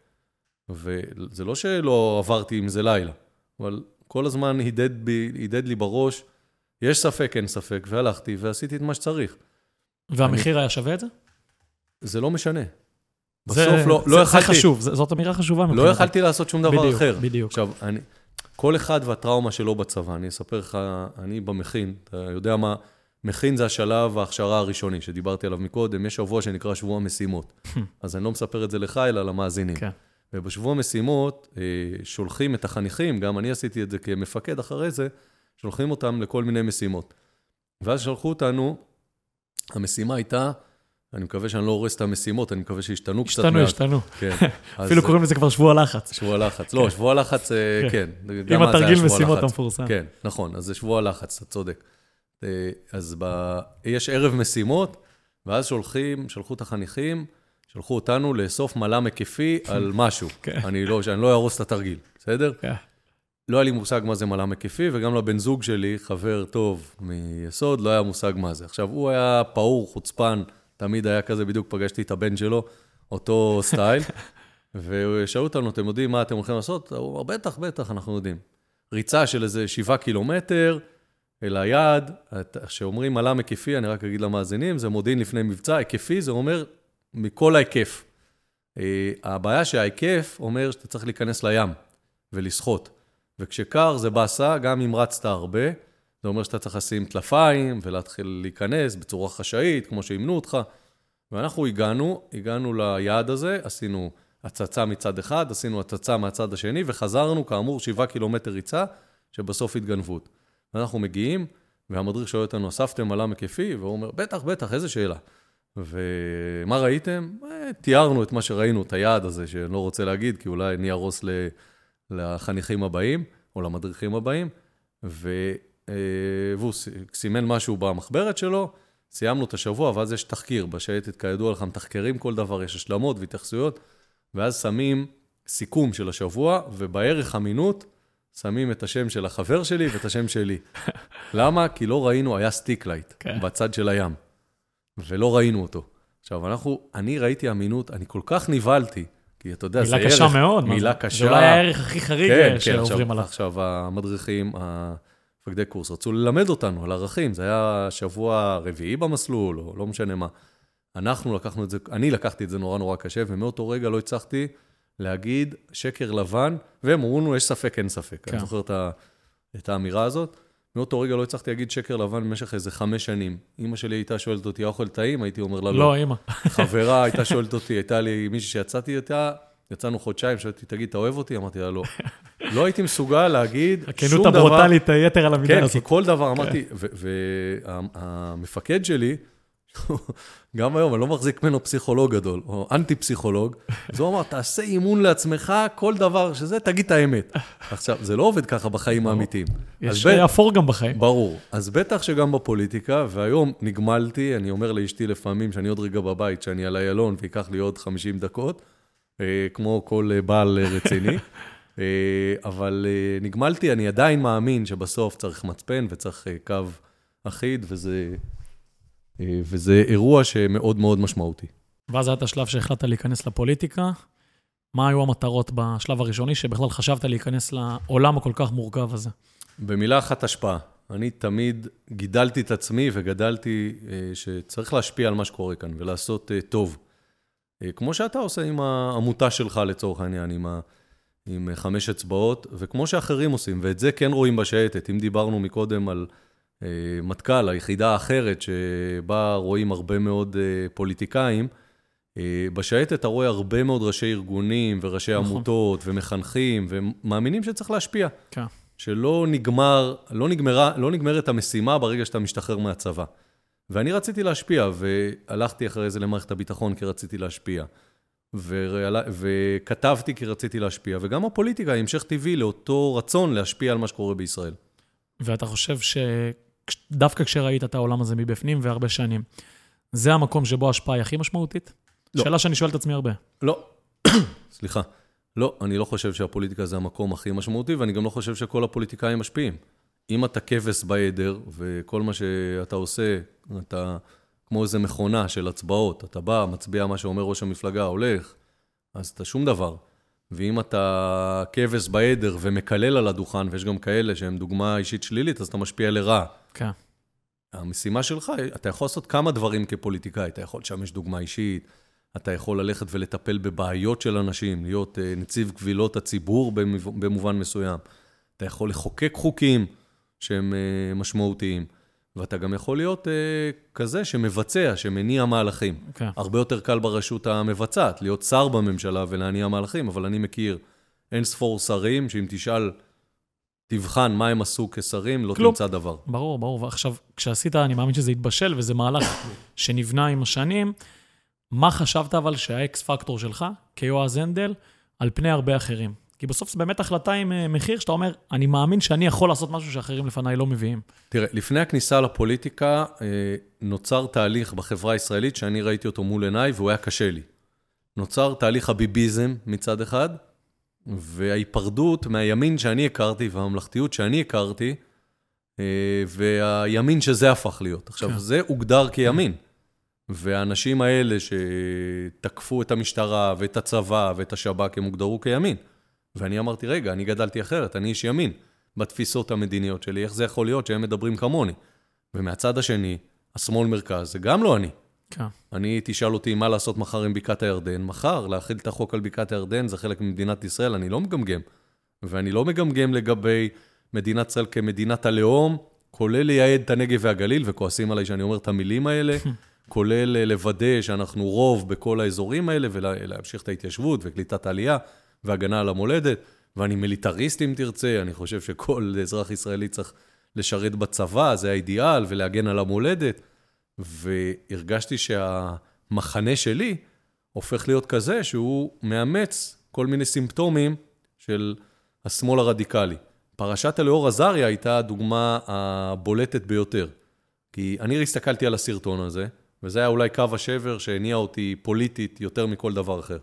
וזה לא שלא עברתי עם זה לילה, אבל כל הזמן הידד, בי, הידד לי בראש, יש ספק, אין ספק, והלכתי ועשיתי את מה שצריך. והמחיר אני... היה שווה את זה? זה לא משנה. בסוף לא, לא יכלתי... זה חשוב, זאת אמירה חשובה. לא יכלתי לעשות שום דבר אחר. בדיוק. עכשיו, אני, כל אחד והטראומה שלו בצבא, אני אספר לך, אני במכין, אתה יודע מה, מכין זה השלב ההכשרה הראשוני, שדיברתי עליו מקודם, יש שבוע שנקרא שבוע משימות. אז אני לא מספר את זה לך, אלא למאזינים. ובשבוע משימות, שולחים את החניכים, גם אני עשיתי את זה כמפקד אחרי זה, שולחים אותם לכל מיני משימות. ואז שלחו אותנו, המשימה הייתה, אני מקווה שאני לא הורס את המשימות, אני מקווה שהשתנו קצת מעט. השתנו, השתנו. אפילו קוראים לזה כבר שבוע לחץ. שבוע לחץ, לא, שבוע לחץ, כן. אם התרגיל משימות המפורסם. כן, נכון, אז זה שבוע לחץ, אתה צודק. אז יש ערב משימות, ואז שולחים, שלחו את החניכים, שלחו אותנו לאסוף מלם היקפי על משהו. אני לא, שאני לא ארוס את התרגיל, בסדר? לא היה לי מושג מה זה מלם היקפי, וגם לבן זוג שלי, חבר טוב מיסוד, לא היה מושג מה זה. עכשיו, הוא היה פעור, חוצפן, תמיד היה כזה, בדיוק פגשתי את הבן שלו, אותו סטייל, ושאלו אותנו, אתם יודעים מה אתם הולכים לעשות? הוא אמר, בטח, בטח, אנחנו יודעים. ריצה של איזה שבעה קילומטר אל היעד, שאומרים מלם היקפי, אני רק אגיד למאזינים, זה מודיעין לפני מבצע, היקפי זה אומר מכל ההיקף. הבעיה שההיקף אומר שאתה צריך להיכנס לים ולשחות, וכשקר זה בעשה, גם אם רצת הרבה, זה אומר שאתה צריך לשים תלפיים ולהתחיל להיכנס בצורה חשאית, כמו שימנו אותך. ואנחנו הגענו, הגענו ליעד הזה, עשינו הצצה מצד אחד, עשינו הצצה מהצד השני, וחזרנו כאמור שבעה קילומטר ריצה, שבסוף התגנבות. ואנחנו מגיעים, והמדריך שואל אותנו, אספתם מלם היקפי? והוא אומר, בטח, בטח, איזה שאלה. ומה ראיתם? תיארנו את מה שראינו, את היעד הזה, שאני לא רוצה להגיד, כי אולי אני ארוס לחניכים הבאים, או למדריכים הבאים, ו... והוא סימן משהו במחברת שלו, סיימנו את השבוע, ואז יש תחקיר, בשייטת כידוע לכם, תחקרים כל דבר, יש השלמות והתייחסויות, ואז שמים סיכום של השבוע, ובערך אמינות שמים את השם של החבר שלי ואת השם שלי. למה? כי לא ראינו, היה סטיקלייט okay. בצד של הים, ולא ראינו אותו. עכשיו, אנחנו, אני ראיתי אמינות, אני כל כך נבהלתי, כי אתה יודע, מילה קשה ערך, מאוד, מילה קשה. זה אולי הערך הכי חריג כן, שעוברים כן, עליו. עכשיו, המדריכים, ה... מפקדי קורס, רצו ללמד אותנו על ערכים, זה היה שבוע רביעי במסלול, או לא משנה מה. אנחנו לקחנו את זה, אני לקחתי את זה נורא נורא קשה, ומאותו רגע לא הצלחתי להגיד שקר לבן, והם אמרו, יש ספק, אין ספק. אני זוכר את האמירה הזאת. מאותו רגע לא הצלחתי להגיד שקר לבן במשך איזה חמש שנים. אמא שלי הייתה שואלת אותי, האוכל טעים? הייתי אומר לה, לא. לא, אמא. חברה הייתה שואלת אותי, הייתה לי מישהי שיצאתי אותה, יצאנו חודשיים, שאלתי, תגיד, אתה אוהב אותי? אמרתי לה, לא. לא הייתי מסוגל להגיד שום דבר. הכנות הברוטלית היתר על המידה הזאת. כן, כי כל דבר אמרתי, והמפקד שלי, גם היום, אני לא מחזיק ממנו פסיכולוג גדול, או אנטי-פסיכולוג, אז הוא אמר, תעשה אימון לעצמך, כל דבר שזה, תגיד את האמת. עכשיו, זה לא עובד ככה בחיים האמיתיים. יש אפור גם בחיים. ברור. אז בטח שגם בפוליטיקה, והיום נגמלתי, אני אומר לאשתי לפעמים, שאני עוד רגע בבית, שאני על הילון, ויקח לי עוד חמישים דקות, כמו כל בעל רציני. אבל נגמלתי, אני עדיין מאמין שבסוף צריך מצפן וצריך קו אחיד, וזה, וזה אירוע שמאוד מאוד משמעותי. ואז היה את השלב שהחלטת להיכנס לפוליטיקה. מה היו המטרות בשלב הראשוני שבכלל חשבת להיכנס לעולם הכל כך מורכב הזה? במילה אחת השפעה. אני תמיד גידלתי את עצמי וגדלתי שצריך להשפיע על מה שקורה כאן ולעשות טוב. כמו שאתה עושה עם העמותה שלך לצורך העניין, עם, ה... עם חמש אצבעות, וכמו שאחרים עושים, ואת זה כן רואים בשייטת. אם דיברנו מקודם על מטכ"ל, היחידה האחרת שבה רואים הרבה מאוד פוליטיקאים, בשייטת אתה רואה הרבה מאוד ראשי ארגונים וראשי נכון. עמותות ומחנכים ומאמינים שצריך להשפיע. כן. שלא נגמר, לא נגמרה, לא נגמרת המשימה ברגע שאתה משתחרר מהצבא. ואני רציתי להשפיע, והלכתי אחרי זה למערכת הביטחון כי רציתי להשפיע. וכתבתי כי רציתי להשפיע. וגם הפוליטיקה המשך טבעי לאותו רצון להשפיע על מה שקורה בישראל. ואתה חושב שדווקא כשראית את העולם הזה מבפנים והרבה שנים, זה המקום שבו ההשפעה היא הכי משמעותית? לא. שאלה שאני שואל את עצמי הרבה. לא. סליחה. לא, אני לא חושב שהפוליטיקה זה המקום הכי משמעותי, ואני גם לא חושב שכל הפוליטיקאים משפיעים. אם אתה כבש בעדר, וכל מה שאתה עושה, אתה כמו איזו מכונה של הצבעות, אתה בא, מצביע מה שאומר ראש המפלגה, הולך, אז אתה שום דבר. ואם אתה כבש בעדר ומקלל על הדוכן, ויש גם כאלה שהם דוגמה אישית שלילית, אז אתה משפיע לרע. כן. המשימה שלך, אתה יכול לעשות כמה דברים כפוליטיקאי, אתה יכול לשמש דוגמה אישית, אתה יכול ללכת ולטפל בבעיות של אנשים, להיות נציב קבילות הציבור במובן מסוים. אתה יכול לחוקק חוקים שהם משמעותיים, ואתה גם יכול להיות כזה שמבצע, שמניע מהלכים. Okay. הרבה יותר קל ברשות המבצעת, להיות שר בממשלה ולהניע מהלכים, אבל אני מכיר אין ספור שרים, שאם תשאל, תבחן מה הם עשו כשרים, לא תמצא דבר. ברור, ברור. ועכשיו, כשעשית, אני מאמין שזה התבשל, וזה מהלך שנבנה עם השנים, מה חשבת אבל שהאקס פקטור שלך, כיועז הנדל, על פני הרבה אחרים? כי בסוף זה באמת החלטה עם מחיר, שאתה אומר, אני מאמין שאני יכול לעשות משהו שאחרים לפניי לא מביאים. תראה, לפני הכניסה לפוליטיקה, נוצר תהליך בחברה הישראלית, שאני ראיתי אותו מול עיניי, והוא היה קשה לי. נוצר תהליך הביביזם מצד אחד, וההיפרדות מהימין שאני הכרתי, והממלכתיות שאני הכרתי, והימין שזה הפך להיות. עכשיו, כן. זה הוגדר כימין. והאנשים האלה שתקפו את המשטרה ואת הצבא ואת השב"כ, הם הוגדרו כימין. ואני אמרתי, רגע, אני גדלתי אחרת, אני איש ימין, בתפיסות המדיניות שלי, איך זה יכול להיות שהם מדברים כמוני? ומהצד השני, השמאל מרכז, זה גם לא אני. כן. אני, תשאל אותי מה לעשות מחר עם בקעת הירדן. מחר, להחיל את החוק על בקעת הירדן, זה חלק ממדינת ישראל, אני לא מגמגם. ואני לא מגמגם לגבי מדינת ישראל כמדינת הלאום, כולל לייעד את הנגב והגליל, וכועסים עליי שאני אומר את המילים האלה, כולל לוודא שאנחנו רוב בכל האזורים האלה, ולהמשיך את ההתיישבות וקליטת העלייה והגנה על המולדת, ואני מיליטריסט אם תרצה, אני חושב שכל אזרח ישראלי צריך לשרת בצבא, זה האידיאל, ולהגן על המולדת, והרגשתי שהמחנה שלי הופך להיות כזה שהוא מאמץ כל מיני סימפטומים של השמאל הרדיקלי. פרשת אלאור עזריה הייתה הדוגמה הבולטת ביותר, כי אני הסתכלתי על הסרטון הזה, וזה היה אולי קו השבר שהניע אותי פוליטית יותר מכל דבר אחר.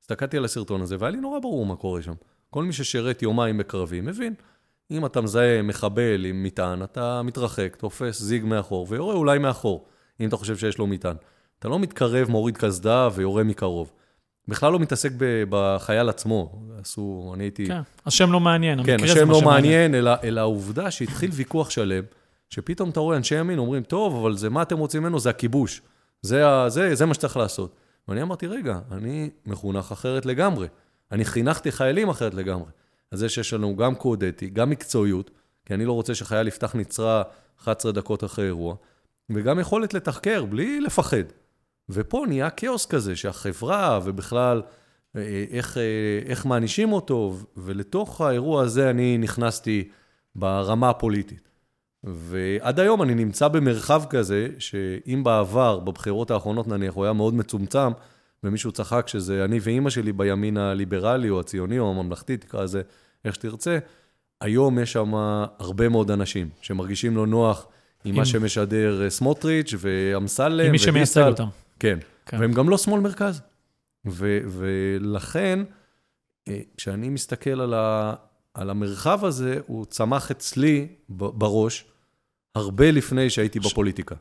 הסתכלתי על הסרטון הזה, והיה לי נורא ברור מה קורה שם. כל מי ששירת יומיים בקרבים, מבין. אם אתה מזהה מחבל עם מטען, אתה מתרחק, תופס זיג מאחור, ויורה אולי מאחור, אם אתה חושב שיש לו מטען. אתה לא מתקרב, מוריד כסדה ויורה מקרוב. בכלל לא מתעסק בחייל עצמו. עשו, אני הייתי... כן, השם לא מעניין. כן, השם לא מעניין, אלא, אלא העובדה שהתחיל ויכוח שלם, שפתאום אתה רואה אנשי ימין, אומרים, טוב, אבל זה מה אתם רוצים ממנו, זה הכיבוש. זה, זה, זה מה שצריך לעשות. ואני אמרתי, רגע, אני מחונך אחרת לגמרי. אני חינכתי חיילים אחרת לגמרי. אז זה שיש לנו גם קוד אתי, גם מקצועיות, כי אני לא רוצה שחייל יפתח נצרה אחת עשרה דקות אחרי אירוע, וגם יכולת לתחקר בלי לפחד. ופה נהיה כאוס כזה, שהחברה ובכלל, איך, איך מענישים אותו, ולתוך האירוע הזה אני נכנסתי ברמה הפוליטית. ועד היום אני נמצא במרחב כזה, שאם בעבר, בבחירות האחרונות נניח, הוא היה מאוד מצומצם, ומישהו צחק שזה אני ואימא שלי בימין הליברלי, או הציוני, או הממלכתי, תקרא זה איך שתרצה, היום יש שם הרבה מאוד אנשים, שמרגישים לא נוח עם מה שמשדר סמוטריץ' ואמסלם. עם מי שמייצג אותם. כן, והם גם לא שמאל מרכז. ולכן, כשאני מסתכל על ה... על המרחב הזה, הוא צמח אצלי בראש, הרבה לפני שהייתי בפוליטיקה.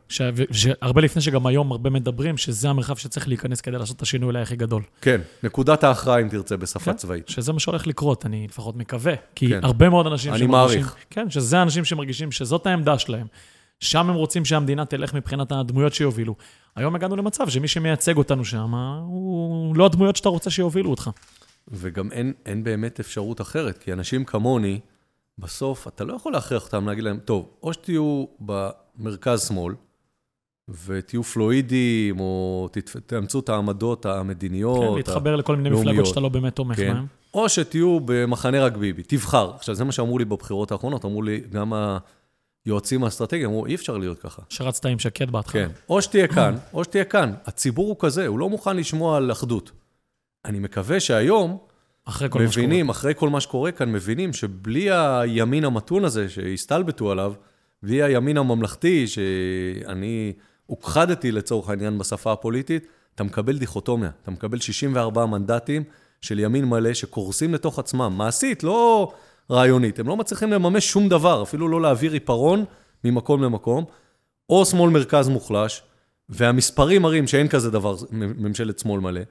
הרבה לפני שגם היום הרבה מדברים, שזה המרחב שצריך להיכנס כדי לעשות את השינוי אולי הכי גדול. כן, נקודת ההכרעה אם תרצה בשפה צבאית. שזה מה שהולך לקרות, אני לפחות מקווה, כי הרבה מאוד אנשים... אני מעריך. כן, שזה אנשים שמרגישים שזאת העמדה שלהם. שם הם רוצים שהמדינה תלך מבחינת הדמויות שיובילו. היום הגענו למצב שמי שמייצג אותנו שם, הוא לא הדמויות שאתה רוצה שיובילו אותך. וגם אין, אין באמת אפשרות אחרת, כי אנשים כמוני, בסוף אתה לא יכול להכריח אותם, להגיד להם, טוב, או שתהיו במרכז שמאל, ותהיו פלואידים, או תאמצו את העמדות המדיניות. כן, להתחבר לכל מיני מפלגות שאתה לא באמת תומך בהם. או שתהיו במחנה רק ביבי, תבחר. עכשיו, זה מה שאמרו לי בבחירות האחרונות, אמרו לי גם היועצים האסטרטגיים, אמרו, אי אפשר להיות ככה. שרצת עם שקד בהתחלה. כן, או שתהיה כאן, או שתהיה כאן. הציבור הוא כזה, הוא לא מוכן לשמוע על אחדות. אני מקווה שהיום מבינים, אחרי כל מה שקורה כאן, מבינים שבלי הימין המתון הזה שהסתלבטו עליו, בלי הימין הממלכתי שאני הוכחדתי לצורך העניין בשפה הפוליטית, אתה מקבל דיכוטומיה, אתה מקבל שישים וארבעה מנדטים של ימין מלא שקורסים לתוך עצמם, מעשית, לא רעיונית, הם לא מצליחים לממש שום דבר, אפילו לא להעביר עיפרון ממקום למקום, או שמאל מרכז מוחלש, והמספרים מראים שאין כזה דבר ממשלת שמאל מלא,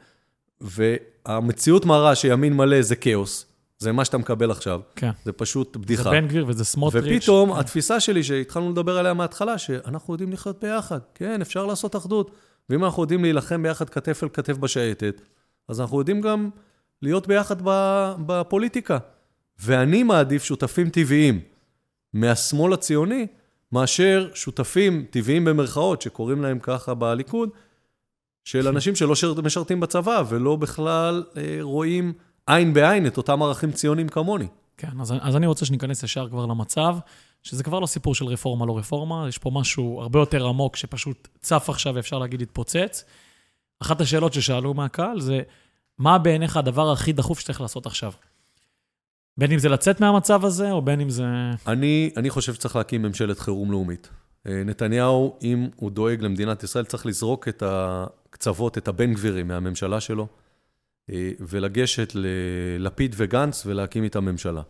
והמציאות מראה שימין מלא זה כאוס, זה מה שאתה מקבל עכשיו, כן. זה פשוט בדיחה. זה בן גביר וזה סמוטריץ'. ופתאום כן. התפיסה שלי שהתחלנו לדבר עליה מההתחלה, שאנחנו יודעים לחיות ביחד, כן, אפשר לעשות אחדות, ואם אנחנו יודעים להילחם ביחד כתף אל כתף בשייטת, אז אנחנו יודעים גם להיות ביחד בפוליטיקה. ואני מעדיף שותפים טבעיים מהשמאל הציוני, מאשר שותפים טבעיים במרכאות, שקוראים להם ככה בליכוד, של אנשים שלא משרתים בצבא, ולא בכלל רואים עין בעין את אותם ערכים ציונים כמוני. כן, אז, אז אני רוצה שניכנס ישר כבר למצב, שזה כבר לא סיפור של רפורמה, לא רפורמה, יש פה משהו הרבה יותר עמוק, שפשוט צף עכשיו, אפשר להגיד, התפוצץ. אחת השאלות ששאלו מהקהל זה, מה בעיניך הדבר הכי דחוף שצריך לעשות עכשיו? בין אם זה לצאת מהמצב הזה, או בין אם זה... אני, אני חושב שצריך להקים ממשלת חירום לאומית. נתניהו, אם הוא דואג למדינת ישראל, צריך לזרוק את הקצוות, את הבן גבירים מהממשלה שלו, ולגשת ללפיד וגנץ ולהקים איתם ממשלה.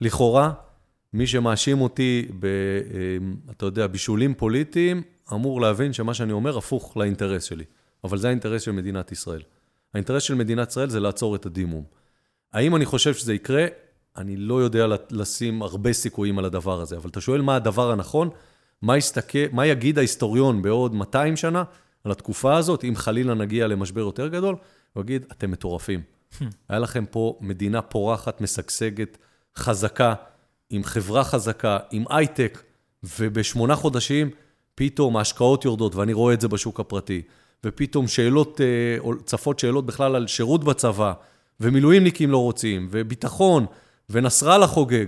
לכאורה, מי שמאשים אותי, ב, אתה יודע, בישולים פוליטיים, אמור להבין שמה שאני אומר הפוך לאינטרס שלי. אבל זה האינטרס של מדינת ישראל. האינטרס של מדינת ישראל זה לעצור את הדימום. האם אני חושב שזה יקרה? אני לא יודע לשים הרבה סיכויים על הדבר הזה, אבל אתה שואל מה הדבר הנכון, מה, יסתכל, מה יגיד ההיסטוריון בעוד מאתיים שנה על התקופה הזאת, אם חלילה נגיע למשבר יותר גדול, הוא יגיד, אתם מטורפים. היה לכם פה מדינה פורחת, משגשגת, חזקה, עם חברה חזקה, עם הייטק, ובשמונה חודשים פתאום ההשקעות יורדות, ואני רואה את זה בשוק הפרטי, ופתאום שאלות, צפות שאלות בכלל על שירות בצבא, ומילואימניקים לא רוצים, וביטחון, ונסראללה חוגג,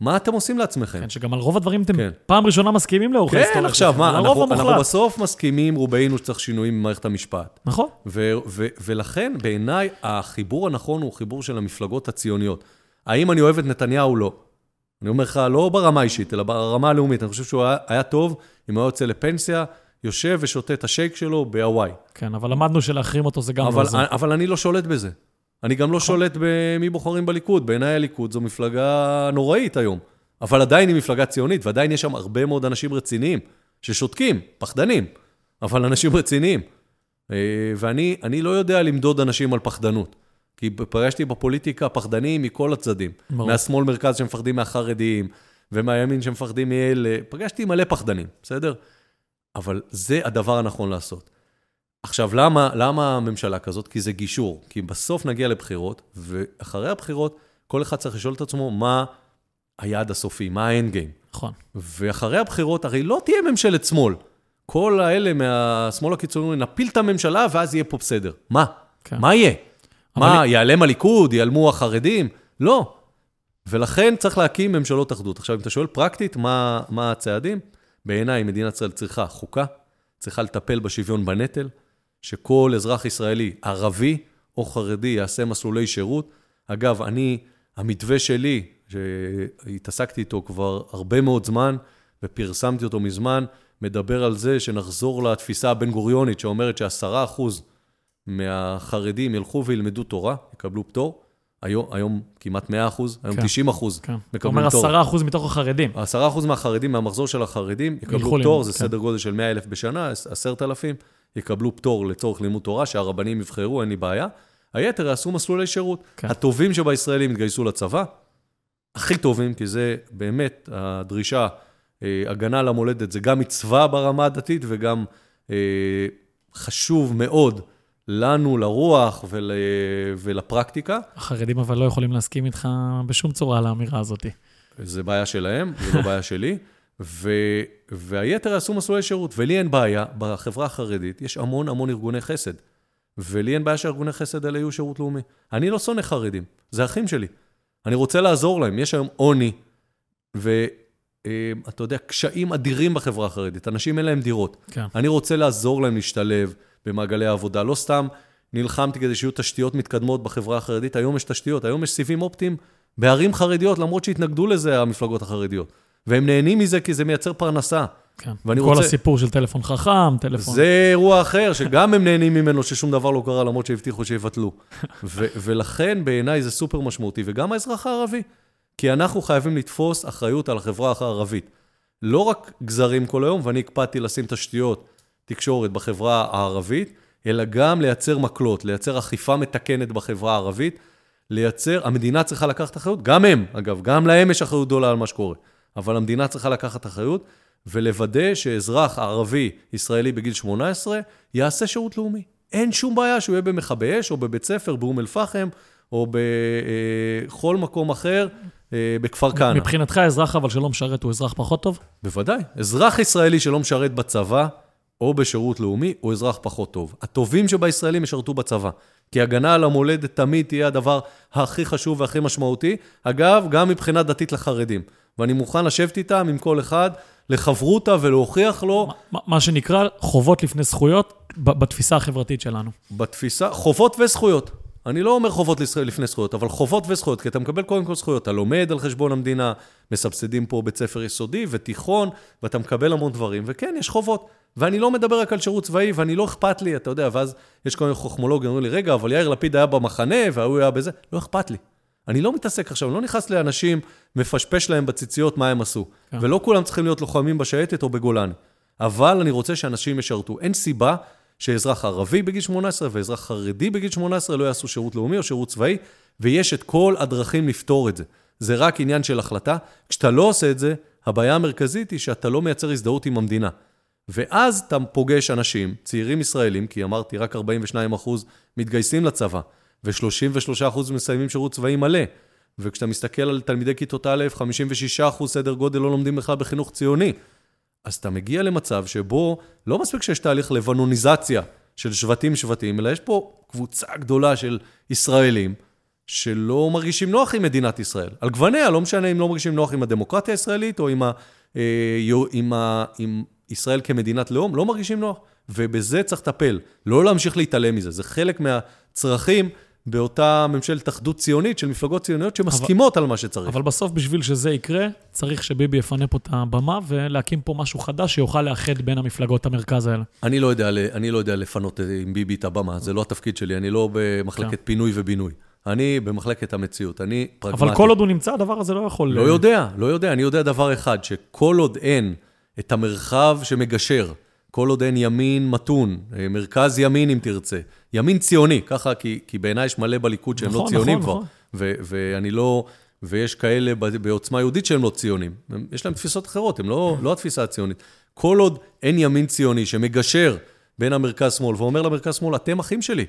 מה אתם עושים לעצמכם? כן, שגם על רוב הדברים אתם כן. פעם ראשונה מסכימים לאורך ההיסטוריה. כן, עכשיו, מה, אנחנו, אנחנו בסוף מסכימים, רובנו שצריך שינויים במערכת המשפט. נכון. ו- ו- ולכן, בעיניי, החיבור הנכון הוא חיבור של המפלגות הציוניות. האם אני אוהב את נתניהו או לא? אני אומר לך, לא ברמה אישית, אלא ברמה הלאומית. אני חושב שהוא היה, היה טוב אם הוא יוצא לפנסיה, יושב ושותה את השייק שלו בהוואי. כן, אבל למדנו שלהחרים אותו זה גם אבל, לא זה. אבל אני לא שולט בזה. אני גם לא שולט במי בוחרים בליכוד. בעיניי הליכוד זו מפלגה נוראית היום. אבל עדיין היא מפלגה ציונית, ועדיין יש שם הרבה מאוד אנשים רציניים ששותקים, פחדנים, אבל אנשים רציניים. ואני אני לא יודע למדוד אנשים על פחדנות. כי פגשתי בפוליטיקה פחדנים מכל הצדדים. מהשמאל מרכז שמפחדים מהחרדים, ומהימין שמפחדים מאלה. פגשתי מלא פחדנים, בסדר? אבל זה הדבר הנכון לעשות. עכשיו, למה, למה הממשלה כזאת? כי זה גישור. כי בסוף נגיע לבחירות, ואחרי הבחירות, כל אחד צריך לשאול את עצמו מה היעד הסופי, מה האנד-גיים. נכון. ואחרי הבחירות, הרי לא תהיה ממשלת שמאל. כל האלה מהשמאל הקיצוני, נפיל את הממשלה, ואז יהיה פה בסדר. מה? כן. מה יהיה? מה, אני... יעלם הליכוד, יעלמו החרדים? לא. ולכן צריך להקים ממשלות אחדות. עכשיו, אם אתה שואל פרקטית, מה, מה הצעדים? בעיניי, מדינת ישראל צריכה חוקה, צריכה לטפל בשוויון בנטל, שכל אזרח ישראלי, ערבי או חרדי, יעשה מסלולי שירות. אגב, אני, המתווה שלי, שהתעסקתי איתו כבר הרבה מאוד זמן, ופרסמתי אותו מזמן, מדבר על זה שנחזור לתפיסה הבן גוריונית, שאומרת שעשרה אחוז מהחרדים ילכו וילמדו תורה, יקבלו פטור, היום, היום כמעט מאה אחוז, היום תשעים אחוז מקבלים תור. אומר עשרה אחוז מתוך החרדים. עשרה אחוז מהחרדים, מהמחזור של החרדים, יקבלו תור, זה סדר גודל של מאה אלף בשנה, עשרת אלפים, יקבלו פטור לצורך לימוד תורה, שהרבנים יבחרו, אין לי בעיה. היתר יעשו מסלולי שירות. הטובים שבישראלים התגייסו לצבא, הכי טובים, כי זה באמת הדרישה, הגנה למולדת, זה גם מצווה ברמה הדתית, וגם חשוב מאוד, לנו, לרוח ול... ולפרקטיקה. החרדים אבל לא יכולים להסכים איתך בשום צורה על האמירה הזאת. זה בעיה שלהם, זה לא בעיה שלי. ו... והיתר עשו מסלולי שירות, ולי אין בעיה, בחברה החרדית יש המון המון ארגוני חסד, ולי אין בעיה שארגוני חסד האלה יהיו שירות לאומי. אני לא שונא חרדים, זה אחים שלי. אני רוצה לעזור להם, יש היום עוני, ואתה יודע, קשיים אדירים בחברה החרדית, אנשים אין להם דירות. כן. אני רוצה לעזור להם להשתלב, במעגלי העבודה. לא סתם נלחמתי כדי שיהיו תשתיות מתקדמות בחברה החרדית. היום יש תשתיות, היום יש סיבים אופטיים בערים חרדיות, למרות שהתנגדו לזה המפלגות החרדיות. והם נהנים מזה כי זה מייצר פרנסה. כן. ואני כל רוצה... הסיפור של טלפון חכם, טלפון... זה אירוע אחר, שגם הם נהנים ממנו, ששום דבר לא קרה, למרות שהבטיחו שיבטלו. ו- ולכן בעיניי זה סופר משמעותי, וגם האזרח הערבי. כי אנחנו חייבים לתפוס אחריות על החברה הערבית. לא רק גזרים כל היום, ואני הקפדתי לשים תשתיות תקשורת בחברה הערבית, אלא גם לייצר מקלות, לייצר אכיפה מתקנת בחברה הערבית, לייצר, המדינה צריכה לקחת אחריות, גם הם, אגב, גם להם יש אחריות גדולה על מה שקורה, אבל המדינה צריכה לקחת אחריות, ולוודא שאזרח ערבי ישראלי בגיל שמונה עשרה, יעשה שירות לאומי. אין שום בעיה שהוא יהיה במכבי אש, או בבית ספר, באום אל פחם, או בכל מקום אחר, בכפר קנה. מבחינתך אזרח אבל שלא משרת, הוא אזרח פחות טוב? בוודאי. אזרח ישראלי שלא משרת בצבא, או בשירות לאומי, או אזרח פחות טוב. הטובים שבישראלים ישרתו בצבא, כי הגנה על המולדת תמיד תהיה הדבר הכי חשוב והכי משמעותי, אגב, גם מבחינה דתית לחרדים. ואני מוכן לשבת איתם עם כל אחד, לחברותה ולהוכיח לו... מה, מה שנקרא חובות לפני זכויות, בתפיסה החברתית שלנו. בתפיסה, חובות וזכויות. אני לא אומר חובות לפני זכויות, אבל חובות וזכויות, כי אתה מקבל קודם כל זכויות. אתה לומד על חשבון המדינה, מסבסדים פה בית ספר יסודי ותיכון, ואתה מקבל המון דברים, וכן, יש חובות. ואני לא מדבר רק על שירות צבאי, ואני לא אכפת לי, אתה יודע, ואז יש כל מיני חוכמולוגים, אמרו לי, רגע, אבל יאיר לפיד היה במחנה, והוא היה בזה, לא אכפת לי. אני לא מתעסק עכשיו, אני לא נכנס לאנשים, מפשפש להם בציציות מה הם עשו, כן. ולא כולם צריכים להיות לוחמים בשייטת או בגולני. אבל אני רוצה שאנשים ישרתו. אין סיבה שאזרח ערבי בגיל שמונה עשרה, ואזרח חרדי בגיל שמונה עשרה, לא יעשו שירות לאומי או שירות צבאי, ויש את כל הדרכים לפתור את זה. זה רק עניין של החלטה. כשאתה לא עושה את זה, הבעיה המרכזית היא שאתה לא מייצר הזדהות עם המדינה. ואז אתה פוגש אנשים, צעירים ישראלים, כי אמרתי רק ארבעים ושניים אחוז מתגייסים לצבא, ו-שלושים ושלושה אחוז מסיימים שירות צבאי מלא, וכשאתה מסתכל על תלמידי כיתות א', חמישים ושישה אחוז סדר גודל לא לומדים בכלל בחינוך ציוני, אז אתה מגיע למצב שבו לא מספיק שיש תהליך לבנוניזציה של שבטים-שבטים, אלא יש פה קבוצה גדולה של ישראלים, שלא מרגישים נוח עם מדינת ישראל. על גווניה, לא משנה אם לא מרגישים נוח עם הדמוקרטיה הישראלית, או עם ה... עם ה... עם... ישראל כמדינת לאום, לא מרגישים נוח, ובזה צריך לטפל, לא להמשיך להתעלם מזה, זה חלק מהצרכים באותה ממשלת אחדות ציונית, של מפלגות ציוניות שמסכימות אבל, על מה שצריך. אבל בסוף בשביל שזה יקרה, צריך שביבי יפנה פה את הבמה, ולהקים פה משהו חדש שיוכל לאחד בין המפלגות המרכז האלה. אני לא יודע, אני לא יודע לפנות עם ביבי את הבמה, זה לא התפקיד שלי, אני לא במחלקת כן. פינוי ובינוי. אני במחלקת המציאות, אני פרגמטי. אבל כל עוד הוא נמצא, הדבר הזה לא יכול... לא יודע, לא יודע, אני יודע דבר אחד, שכל עוד אין את המרחב שמגשר, כל עוד אין ימין מתון, מרכז ימין אם תרצה, ימין ציוני, ככה, כי, כי בעיניי יש מלא בליכוד שהם נכון, לא ציונים נכון, כבר, נכון. ו, ואני לא, ויש כאלה בעוצמה יהודית שהם לא ציונים, יש להם תפיסות אחרות, הם לא, לא התפיסה הציונית, כל עוד אין ימין ציוני שמגשר בין המרכז שמאל, ואומר למרכז שמאל, אתם אחים שלי,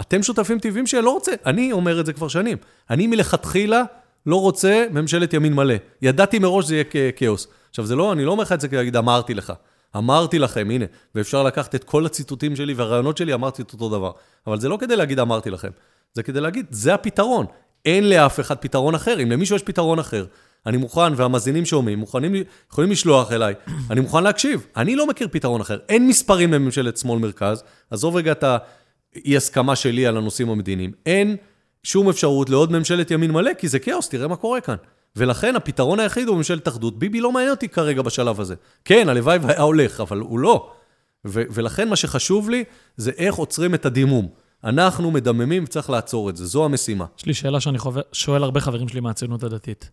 אתם שותפים טבעיים שאני לא רוצה, אני אומר את זה כבר שנים, אני מלכתחילה לא רוצה ממשלת ימין מלא, ידעתי מראש זה יהיה כאוס, עכשיו, זה לא, אני לא אומר לך את זה כדי להגיד, אמרתי לך, אמרתי לכם, הנה, ואפשר לקחת את כל הציטוטים שלי והרעיונות שלי, אמרתי את אותו דבר. אבל זה לא כדי להגיד, אמרתי לכם. זה כדי להגיד, זה הפתרון. אין לאף אחד פתרון אחר. אם למישהו יש פתרון אחר, אני מוכן, והמאזינים שומעים, מוכנים, יכולים לשלוח אליי, אני מוכן להקשיב. אני לא מכיר פתרון אחר. אין מספרים לממשלת שמאל-מרכז. עזוב רגע את האי-הסכמה שלי על הנושאים המדיניים. אין שום אפשרות לעוד ממשלת ימין מלא, כי זה כאוס, תראה מה קורה כאן. ולכן הפתרון היחיד הוא ממשלת אחדות. ביבי לא מעניין אותי כרגע בשלב הזה. כן, הלוואי היה הולך, אבל הוא לא. ו- ולכן מה שחשוב לי זה איך עוצרים את הדימום. אנחנו מדממים וצריך לעצור את זה, זו המשימה. יש לי שאלה שאני חו... שואל הרבה חברים שלי מהציונות הדתית.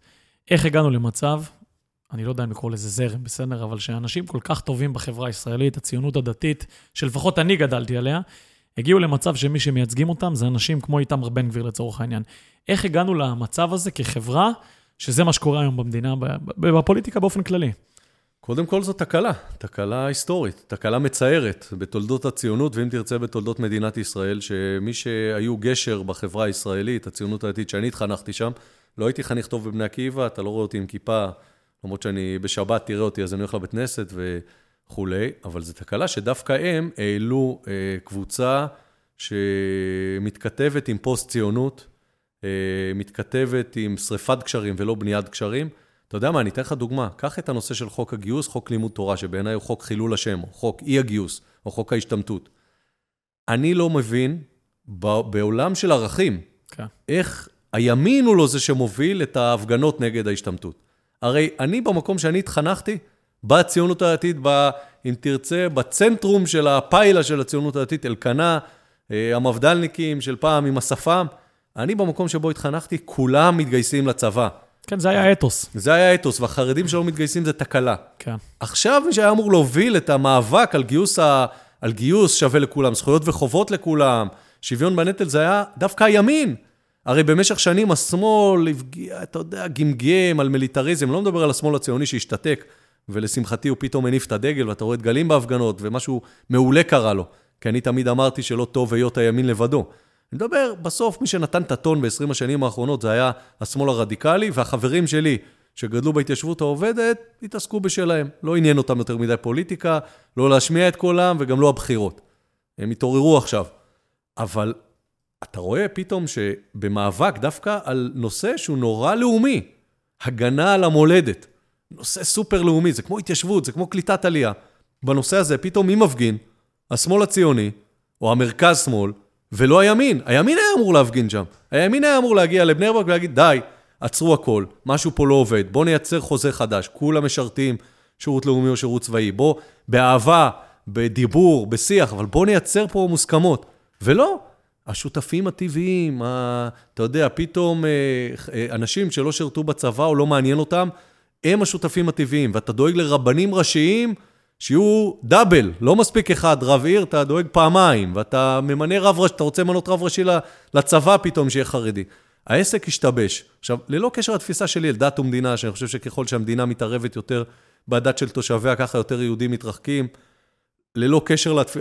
איך הגענו למצב, אני לא יודע אם לקרוא לזה זרם, בסדר, אבל שאנשים כל כך טובים בחברה הישראלית, הציונות הדתית, שלפחות אני גדלתי עליה, הגיעו למצב שמי שמייצגים אותם, זה אנשים כמו איתמר בן גביר לצורך העניין. איך הגענו למצב הזה כחברה, שזה מה שקורה היום במדינה, בפוליטיקה באופן כללי? קודם כל זו תקלה, תקלה היסטורית, תקלה מצערת בתולדות הציונות, ואם תרצה בתולדות מדינת ישראל, שמי שהיו גשר בחברה הישראלית, הציונות הדתית שאני התחנכתי שם, לא הייתי חניך טוב בבני עקיבא, אתה לא רואה אותי עם כיפה, למרות שאני בשבת תראה אותי, אז אני הולך לבית כנסת וכו', אבל זו תקלה שדווקא הם העלו קבוצה שמתכתבת עם פוסט ציונות, מתכתבת עם שריפת קשרים ולא בניית קשרים. אתה יודע מה, אני אתן לך דוגמה, קח את הנושא של חוק הגיוס, חוק לימוד תורה, שבעיניי הוא חוק חילול השם, או חוק אי הגיוס, או חוק ההשתמטות. אני לא מבין, בעולם של ערכים, okay. איך הימין הוא לא זה שמוביל את ההפגנות נגד ההשתמטות. הרי אני במקום שאני התחנכתי, בציונות הדתית, ב, אם תרצה, בצנטרום של הפיילה של הציונות הדתית, אלקנה, המבדלניקים של פעם עם השפם, אני במקום שבו התחנכתי, כולם מתגייסים לצבא. כן, זה היה האתוס. זה היה האתוס, והחרדים שלא מתגייסים זה תקלה. כן. עכשיו מי שהיה אמור להוביל את המאבק על גיוס, ה... על גיוס שווה לכולם, זכויות וחובות לכולם, שוויון בנטל, זה היה דווקא הימין. הרי במשך שנים השמאל, אתה יודע, גמגם על מיליטריזם, לא מדבר על השמאל הציוני שהשתתק, ולשמחתי הוא פתאום מניף את הדגל, ואתה רואה דגלים בהפגנות, ומשהו מעולה קרה לו, כי אני תמיד אמרתי שלא טוב היות הימין לבדו. אני מדבר, בסוף מי שנתן את הטון ב-עשרים השנים האחרונות, זה היה השמאל הרדיקלי, והחברים שלי שגדלו בהתיישבות העובדת, התעסקו בשלהם. לא עניין אותם יותר מדי פוליטיקה, לא להשמיע את קולם, וגם לא הבחירות. הם התעוררו עכשיו. אבל אתה רואה פתאום שבמאבק דווקא על נושא שהוא נורא לאומי, הגנה על המולדת, נושא סופר לאומי, זה כמו התיישבות, זה כמו קליטת עלייה. בנושא הזה פתאום מי מפגין? השמאל הציוני, או המרכז שמאל, ולא הימין. הימין היה אמור להפגין שם. הימין היה אמור להגיע לבני ברק ולהגיד, די, עצרו הכל, משהו פה לא עובד, בוא נייצר חוזה חדש, כולם משרתים, שירות לאומי או שירות צבאי, בוא, באהבה, בדיבור, בשיח, אבל בוא נייצר פה מוסכמות. ולא, השותפים הטבעיים, ה... אתה יודע, פתאום אנשים שלא שרתו בצבא או לא מעניין אותם, הם השותפים הטבעיים, ואתה דואג לרבנים ראשיים, שיהיו דאבל, לא מספיק אחד, רב עיר, אתה דואג פעמיים, ואתה ממנה רב ראשי, אתה רוצה למנות רב ראשי לצבא פתאום שיהיה חרדי. העסק השתבש. עכשיו, ללא קשר לתפיסה שלי אל דת ומדינה, שאני חושב שככל שהמדינה מתערבת יותר בדת של תושביה, ככה יותר יהודים מתרחקים, ללא קשר לתפ...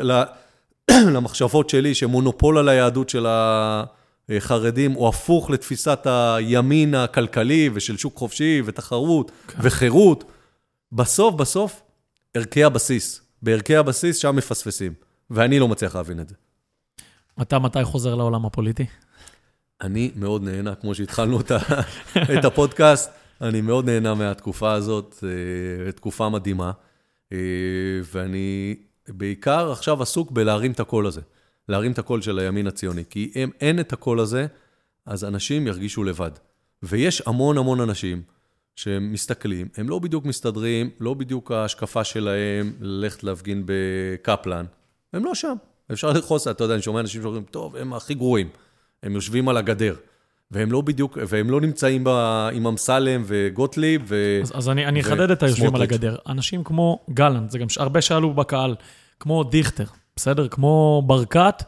למחשבות שלי, שמונופול על היהדות של החרדים, הוא הפוך לתפיסת הימין הכלכלי, ושל שוק חופשי, ותחרות, okay. וחירות. בסוף, בסוף, ערכי הבסיס. בערכי הבסיס שם מפספסים. ואני לא מצליח להבין את זה. אתה מתי חוזר לעולם הפוליטי? אני מאוד נהנה, כמו שהתחלנו את הפודקאסט, אני מאוד נהנה מהתקופה הזאת, תקופה מדהימה, ואני בעיקר עכשיו עסוק בלהרים את הקול הזה, להרים את הקול של הימין הציוני, כי אם אין את הקול הזה, אז אנשים ירגישו לבד. ויש המון המון אנשים, שמסתכלים, הם לא בדיוק מסתדרים, לא בדיוק ההשקפה שלהם ללכת להפגין בקפלן, הם לא שם, אפשר לחוס, אתה יודע, אני שומע אנשים שאומרים, טוב, הם הכי גרועים, הם יושבים על הגדר, והם לא בדיוק, והם לא נמצאים ב, עם אמסלם וגוטליב ו... אז, אז אני, אני אחדד את היושבים על הגדר, אנשים כמו גלנט, זה גם הרבה שאלו בקהל, כמו דיכטר, בסדר, כמו ברקת,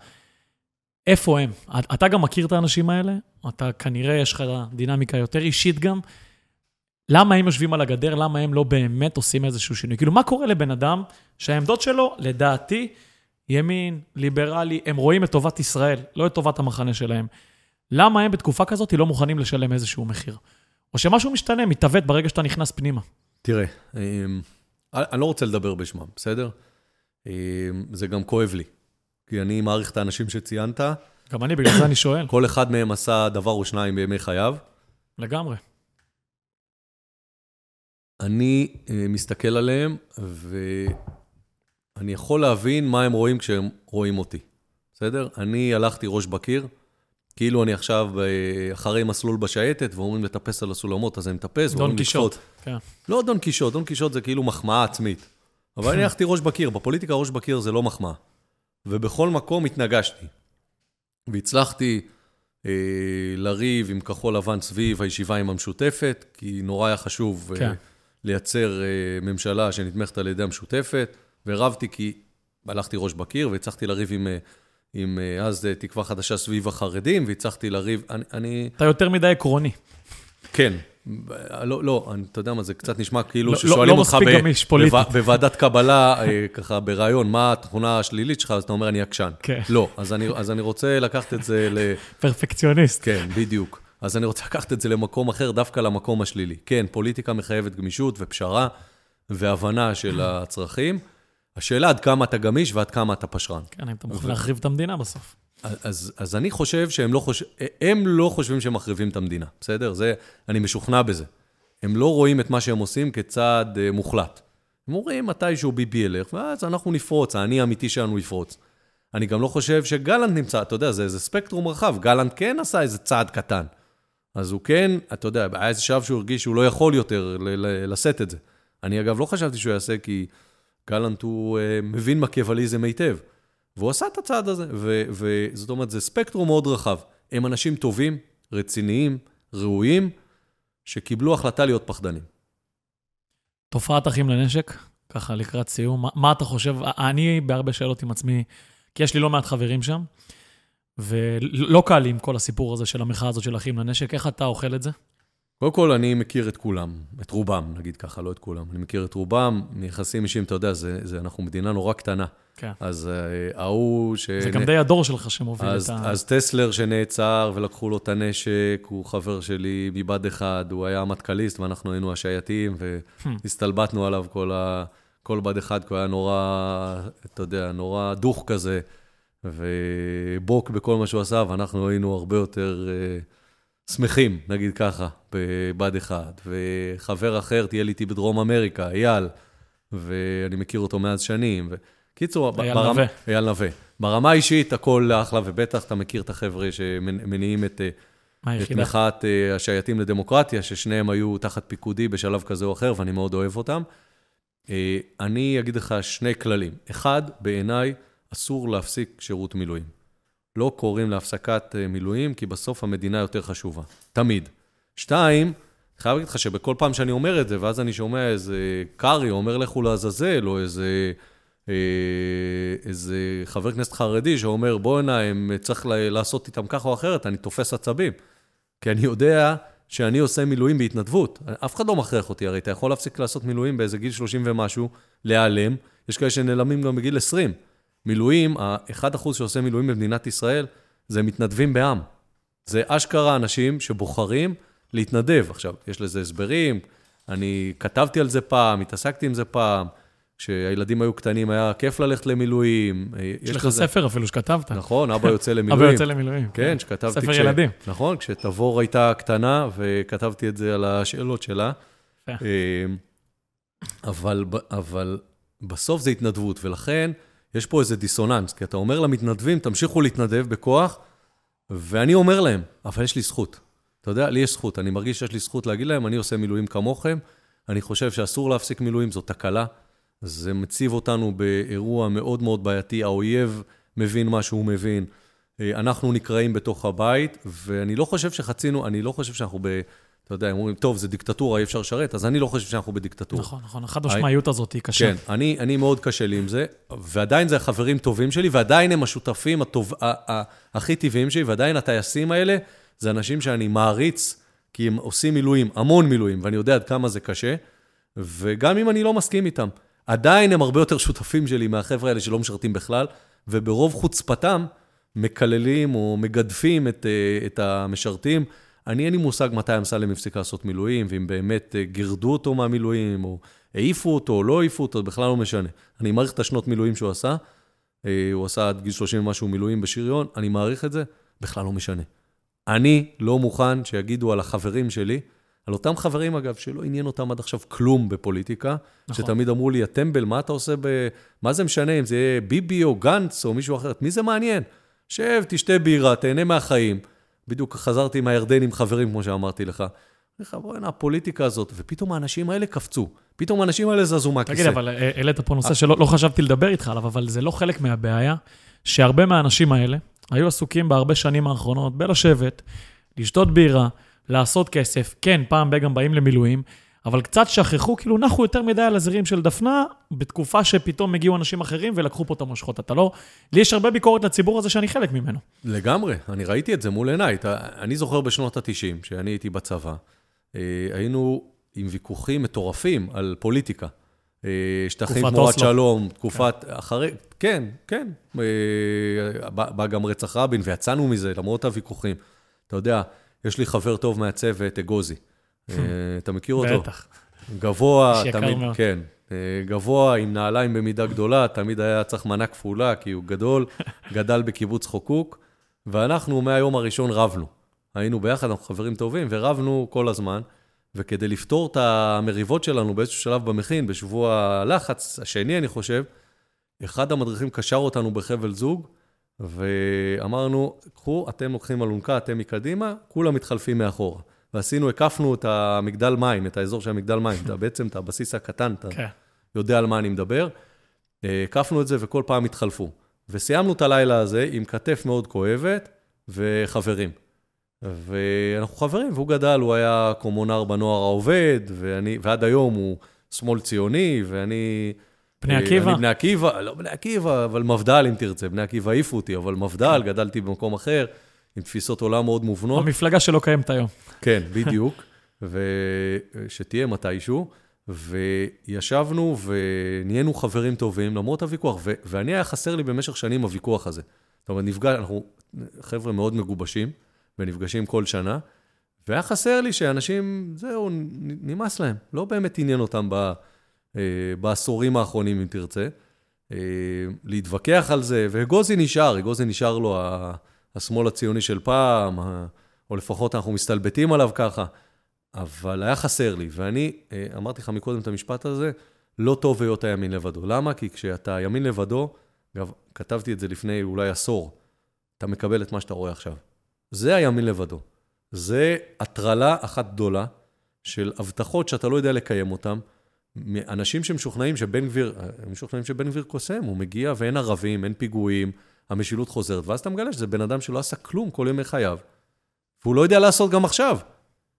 איפה הם? אתה גם מכיר את האנשים האלה, אתה כנראה יש לך דינמיקה יותר אישית גם, למה הם יושבים על הגדר? למה הם לא באמת עושים איזשהו שינוי? כאילו, מה קורה לבן אדם שהעמדות שלו, לדעתי, ימין, ליברלי, הם רואים את טובת ישראל, לא את טובת המחנה שלהם. למה הם בתקופה כזאת לא מוכנים לשלם איזשהו מחיר? או שמשהו משתנה, מתעוות ברגע שאתה נכנס פנימה. תראה, אני לא רוצה לדבר בשמם, בסדר? זה גם כואב לי, כי אני מעריך את האנשים שציינת. גם אני, בגלל זה אני שואל. כל אחד מהם עשה דבר או שניים בימי חייו. לגמרי. אני מסתכל עליהם, ואני יכול להבין מה הם רואים כשהם רואים אותי. בסדר? אני הלכתי ראש בקיר, כאילו אני עכשיו אחרי מסלול בשייטת, ואומרים לטפס על הסולמות, אז אני מטפס. דון קישוט. כן. לא דון קישוט, דון קישוט זה כאילו מחמאה עצמית. אבל אני הלכתי ראש בקיר, בפוליטיקה ראש בקיר זה לא מחמאה. ובכל מקום התנגשתי. והצלחתי אה, לריב עם כחול לבן סביב הישיבה עם המשותפת, כי נורא היה חשוב כן. אה, לייצר אה, ממשלה שנתמכת על ידי המשותפת, ורבתי כי הלכתי ראש בקיר, והצלחתי לריב עם... אה, עם אז תקווה חדשה סביב החרדים, והצלחתי לריב, אני, אני... אתה יותר מדי עקרוני. כן. לא, לא, אני, אתה יודע מה, זה קצת נשמע כאילו לא, ששואלים לא אותך ב- ב- בוועדת קבלה, ככה ברעיון, מה התכונה השלילית שלך, אז אתה אומר, אני עקשן. כן. לא, אז אני, אז אני רוצה לקחת את זה ל... פרפקציוניסט. כן, בדיוק. אז אני רוצה לקחת את זה למקום אחר, דווקא למקום השלילי. כן, פוליטיקה מחייבת גמישות ופשרה, והבנה של הצרכים, השאלה עד כמה אתה גמיש ועד כמה אתה פשרן. כן, אם אתה מוכן להחריב את המדינה בסוף. אז, אז אני חושב שהם לא, חושב, הם לא חושבים שהם מחריבים את המדינה, בסדר? זה, אני משוכנע בזה. הם לא רואים את מה שהם עושים כצעד אה, מוחלט. הם רואים מתישהו ביבי ילך, ואז אנחנו נפרוץ, האני האמיתי שלנו יפרוץ. אני גם לא חושב שגלנט נמצא, אתה יודע, זה איזה ספקטרום רחב, גלנט כן עשה איזה צעד קטן. אז הוא כן, אתה יודע, היה איזה שעה שהוא הרגיש שהוא לא יכול יותר ל- ל- לשאת את זה. אני אגב לא חשבתי שהוא יעשה כי... גלנט הוא מבין מקבליזם היטב, והוא עשה את הצעד הזה, וזאת אומרת, זה ספקטרום מאוד רחב. הם אנשים טובים, רציניים, ראויים, שקיבלו החלטה להיות פחדנים. תופעת אחים לנשק, ככה לקראת סיום, מה אתה חושב? אני בהרבה שאלות עם עצמי, כי יש לי לא מעט חברים שם, ולא קל עם כל הסיפור הזה של המחאה הזאת של אחים לנשק, איך אתה אוכל את זה? קודם כל, אני מכיר את כולם, את רובם, נגיד ככה, לא את כולם. אני מכיר את רובם, מיחסים אישים, אתה יודע, זה, זה, אנחנו מדינה נורא קטנה. כן. אז ההוא ש... זה גם די הדור שלך שמוביל את ה... אז טסלר שנעצר ולקחו לו את הנשק, הוא חבר שלי מבד אחד, הוא היה המתקליסט ואנחנו היינו השייטים, והסתלבטנו עליו כל, ה... כל בד אחד, כי הוא היה נורא, אתה יודע, נורא דוח כזה, ובוק בכל מה שהוא עשה, ואנחנו היינו הרבה יותר... שמחים, נגיד ככה, בבד אחד, וחבר אחר תהיה לי איתי בדרום אמריקה, אייל, ואני מכיר אותו מאז שנים, וקיצור, אייל ברמ... נווה. אייל נווה. ברמה האישית, הכל אחלה, ובטח אתה מכיר את החבר'ה שמניעים את, את מחאת השייטים לדמוקרטיה, ששניהם היו תחת פיקודי בשלב כזה או אחר, ואני מאוד אוהב אותם. אני אגיד לך שני כללים. אחד, בעיניי, אסור להפסיק שירות מילואים. לא קוראים להפסקת מילואים, כי בסוף המדינה יותר חשובה. תמיד. שתיים, חייב להגיד לך שבכל פעם שאני אומר את זה, ואז אני שומע איזה קרי, אומר לכו לעזאזל, או איזה, איזה חבר כנסת חרדי, שאומר בוא הנה, הם צריך לעשות איתם כך או אחרת, אני תופס עצבים. כי אני יודע שאני עושה מילואים בהתנדבות. אף אחד לא מכריח אותי, הרי אתה יכול להפסיק לעשות מילואים באיזה גיל שלושים ומשהו, להיעלם. יש כאלה שנעלמים גם בגיל עשרים. מילואים, ה-אחד אחוז שעושה מילואים במדינת ישראל, זה מתנדבים בעם. זה אשכרה אנשים שבוחרים להתנדב. עכשיו, יש לזה הסברים, אני כתבתי על זה פעם, התעסקתי עם זה פעם, כשהילדים היו קטנים היה כיף ללכת למילואים. יש לך ספר אפילו שכתבת. נכון, אבא יוצא למילואים. אבא יוצא למילואים. כן, שכתבתי... ספר ילדים. נכון, כשתבור הייתה קטנה, וכתבתי את זה על השאלות שלה. אבל בסוף זה התנדבות, ולכן... יש פה איזה דיסוננס, כי אתה אומר למתנדבים, תמשיכו להתנדב בכוח, ואני אומר להם, אבל יש לי זכות. אתה יודע, לי יש זכות, אני מרגיש שיש לי זכות להגיד להם, אני עושה מילואים כמוכם, אני חושב שאסור להפסיק מילואים, זו תקלה, זה מציב אותנו באירוע מאוד מאוד בעייתי, האויב מבין מה שהוא מבין, אנחנו נקראים בתוך הבית, ואני לא חושב שחצינו, אני לא חושב שאנחנו ב... אתה יודע, הם אומרים, טוב, זה דיקטטורה, אי אפשר שרת, אז אני לא חושב שאנחנו בדיקטטורה. נכון, נכון, אחת השמעיות הזאת היא קשה. כן, אני, אני מאוד קשה לי עם זה, ועדיין זה החברים טובים שלי, ועדיין הם השותפים הטוב, ה- ה- הכי טבעיים שלי, ועדיין הטייסים האלה, זה אנשים שאני מעריץ, כי הם עושים מילואים, המון מילואים, ואני יודע עד כמה זה קשה, וגם אם אני לא מסכים איתם, עדיין הם הרבה יותר שותפים שלי מהחבר'ה האלה שלא משרתים בכלל, וברוב חוצפתם מקללים או מגדפים את, את המשרתים, אני אין לי מושג מתי אמסלם הפסיק לעשות מילואים, ואם באמת גרדו אותו מהמילואים, או העיפו אותו, או לא העיפו אותו, בכלל לא משנה. אני מעריך את השנות מילואים שהוא עשה, הוא עשה עד גיל שלושים משהו מילואים בשריון, אני מעריך את זה, בכלל לא משנה. אני לא מוכן שיגידו על החברים שלי, על אותם חברים אגב, שלא עניין אותם עד עכשיו כלום בפוליטיקה, נכון. שתמיד אמרו לי, הטמבל, מה אתה עושה ב... מה זה משנה אם זה יהיה ביבי או גנץ או מישהו אחרת? מי זה מעניין? שב, תשתה בירה, תהנה מהחיים. בדיוק חזרתי עם הירדנים חברים, כמו שאמרתי לך. בואו, הנה הפוליטיקה הזאת, ופתאום האנשים האלה קפצו. פתאום האנשים האלה זזו מהכיסא. תגיד, אבל העלית פה נושא שלא חשבתי לדבר איתך עליו, אבל זה לא חלק מהבעיה, שהרבה מהאנשים האלה, היו עסוקים בהרבה שנים האחרונות, בלשבת, לשתות בירה, לעשות כסף, כן, פעם בגם באים למילואים, אבל קצת שכחו, כאילו נחו יותר מדי על הזרים של דפנה, בתקופה שפתאום הגיעו אנשים אחרים ולקחו פה את המושכות. אתה לא, לי יש הרבה ביקורת לציבור הזה שאני חלק ממנו. לגמרי, אני ראיתי את זה מול עיניי. אני זוכר בשנות ה-תשעים, שאני הייתי בצבא, היינו עם ויכוחים מטורפים על פוליטיקה. שטחים מורת שלום, תקופת אחרי, כן, כן, בא גם רצח רבין, ויצאנו מזה, למרות הוויכוחים. אתה יודע, יש לי חבר טוב מהצוות, אגוזי. אתה מכיר אותו? בטח. גבוה, תמיד, כן. גבוה, עם נעליים במידה גדולה, תמיד היה צריך מנה כפולה, כי הוא גדול, גדל בקיבוץ חוקוק, ואנחנו מהיום הראשון רבנו. היינו ביחד, אנחנו חברים טובים, ורבנו כל הזמן, וכדי לפתור את המריבות שלנו באיזשהו שלב במכין, בשבוע לחץ השני, אני חושב, אחד המדריכים קשר אותנו בחבל זוג, ואמרנו, קחו, אתם לוקחים אלונקה, אתם מקדימה, כולם מתחלפים מאחורה. ועשינו, הקפנו את המגדל מים, את האזור של המגדל מים, אתה בעצם, את הבסיס הקטן, אתה יודע על מה אני מדבר, הקפנו את זה וכל פעם התחלפו. וסיימנו את הלילה הזה עם כתף מאוד כואבת וחברים. ואנחנו חברים, והוא גדל, הוא היה קומונר בנוער העובד, ואני, ועד היום הוא שמאל ציוני, ואני... בני עקיבא? אני בני עקיבא, לא בני עקיבא, אבל מבדל אם תרצה, בני עקיבא העיפו אותי, אבל מבדל, גדלתי במקום אחר, עם תפיסות עולם מאוד מובנות. המפלגה שלא קיימת היום. כן, בדיוק, ושתהיה מתישהו, וישבנו ונהיינו חברים טובים, למרות הוויכוח, ו... ואני היה חסר לי במשך שנים הוויכוח הזה. זאת אומרת, נפגע, אנחנו חבר'ה מאוד מגובשים, ונפגשים כל שנה, והיה חסר לי שאנשים, זהו, נמאס להם, לא באמת עניין אותם ב, אה, בעשורים האחרונים, אם תרצה, אה, להתווכח על זה, וגוזי נשאר, גוזי נשאר לו ה, השמאל הציוני של פעם, ה, או לפחות אנחנו מסתלבטים עליו ככה, אבל היה חסר לי, ואני אה, אמרתי לך מקודם את המשפט הזה, לא טוב להיות הימין לבדו. למה? כי כשאתה ימין לבדו, אגב, כתבתי את זה לפני אולי עשור, אתה מקבל את מה שאתה רואה עכשיו. זה הימין לבדו. זה הטרלה אחת גדולה של הבטחות שאתה לא יודע לקיים אותן. אנשים שמשוכנעים שבן גביר, משוכנעים שבן גביר קוסם, הוא מגיע ואין ערבים, אין פיגועים, המשילות חוזרת. ואז אתה מגלה שזה בן אדם שלא עשה כלום כל ימי חייו. והוא לא יודע לעשות גם עכשיו.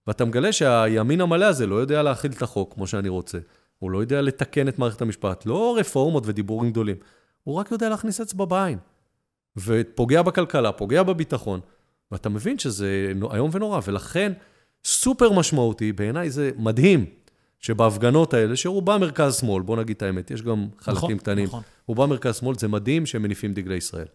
ואתה מגלה שהימין המלא הזה לא יודע להכיל את החוק כמו שאני רוצה. הוא לא יודע לתקן את מערכת המשפט. לא רפורמות ודיבורים גדולים. הוא רק יודע להכניס אצבע בעין. ופוגע בכלכלה, פוגע בביטחון. ואתה מבין שזה היום ונורא, ולכן סופר משמעותי, בעיניי זה מדהים, שבהפגנות האלה, שרובה מרכז שמאל, בוא נגיד את האמת, יש גם חלקים קטנים, רובה מרכז שמאל, זה מדהים שהם מניפים דגלי ישראל.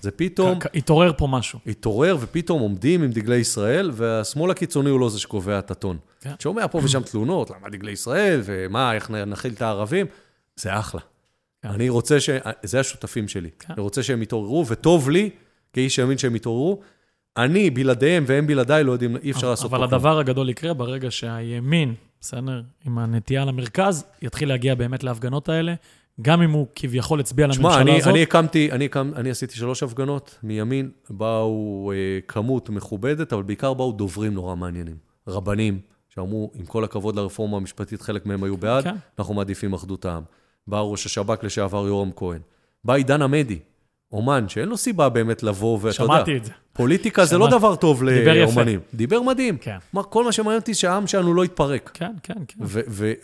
זה פתאום... התעורר פה משהו. התעורר, ופתאום עומדים עם דגלי ישראל, והשמאל הקיצוני הוא לא זה שקובע את הטון. שומע פה ושם תלונות, למה דגלי ישראל, ומה, איך נחיל את הערבים, זה אחלה. אני רוצה ש... זה השותפים שלי. אני רוצה שהם יתעוררו, וטוב לי, כאיש ימין שהם יתעוררו, אני בלעדיהם והם בלעדיי לא יודעים, אי אפשר לעשות. אבל הדבר הגדול יקרה ברגע שהימין, בסדר, עם הנטייה למרכז, יתחיל להגיע באמת להפגנות האלה, גם אם הוא כביכול הצביע לממשלה הזאת. תשמע, אני הקמתי, אני עשיתי שלוש הפגנות, מימין באו כמות מכובדת, אבל בעיקר באו דוברים נורא מעניינים. רבנים, שאמרו, עם כל הכבוד לרפורמה המשפטית, חלק מהם היו בעד, אנחנו מעדיפים אחדות העם. בא ראש השב"כ לשעבר יורם כהן. בא עידן עמדי. אומן, שאין לו סיבה באמת לבוא, ואתה יודע... שמעתי את זה. פוליטיקה זה לא דבר טוב לאומנים. דיבר מדהים. כל מה שמעניין אותי שהעם שלנו לא יתפרק. כן, כן, כן.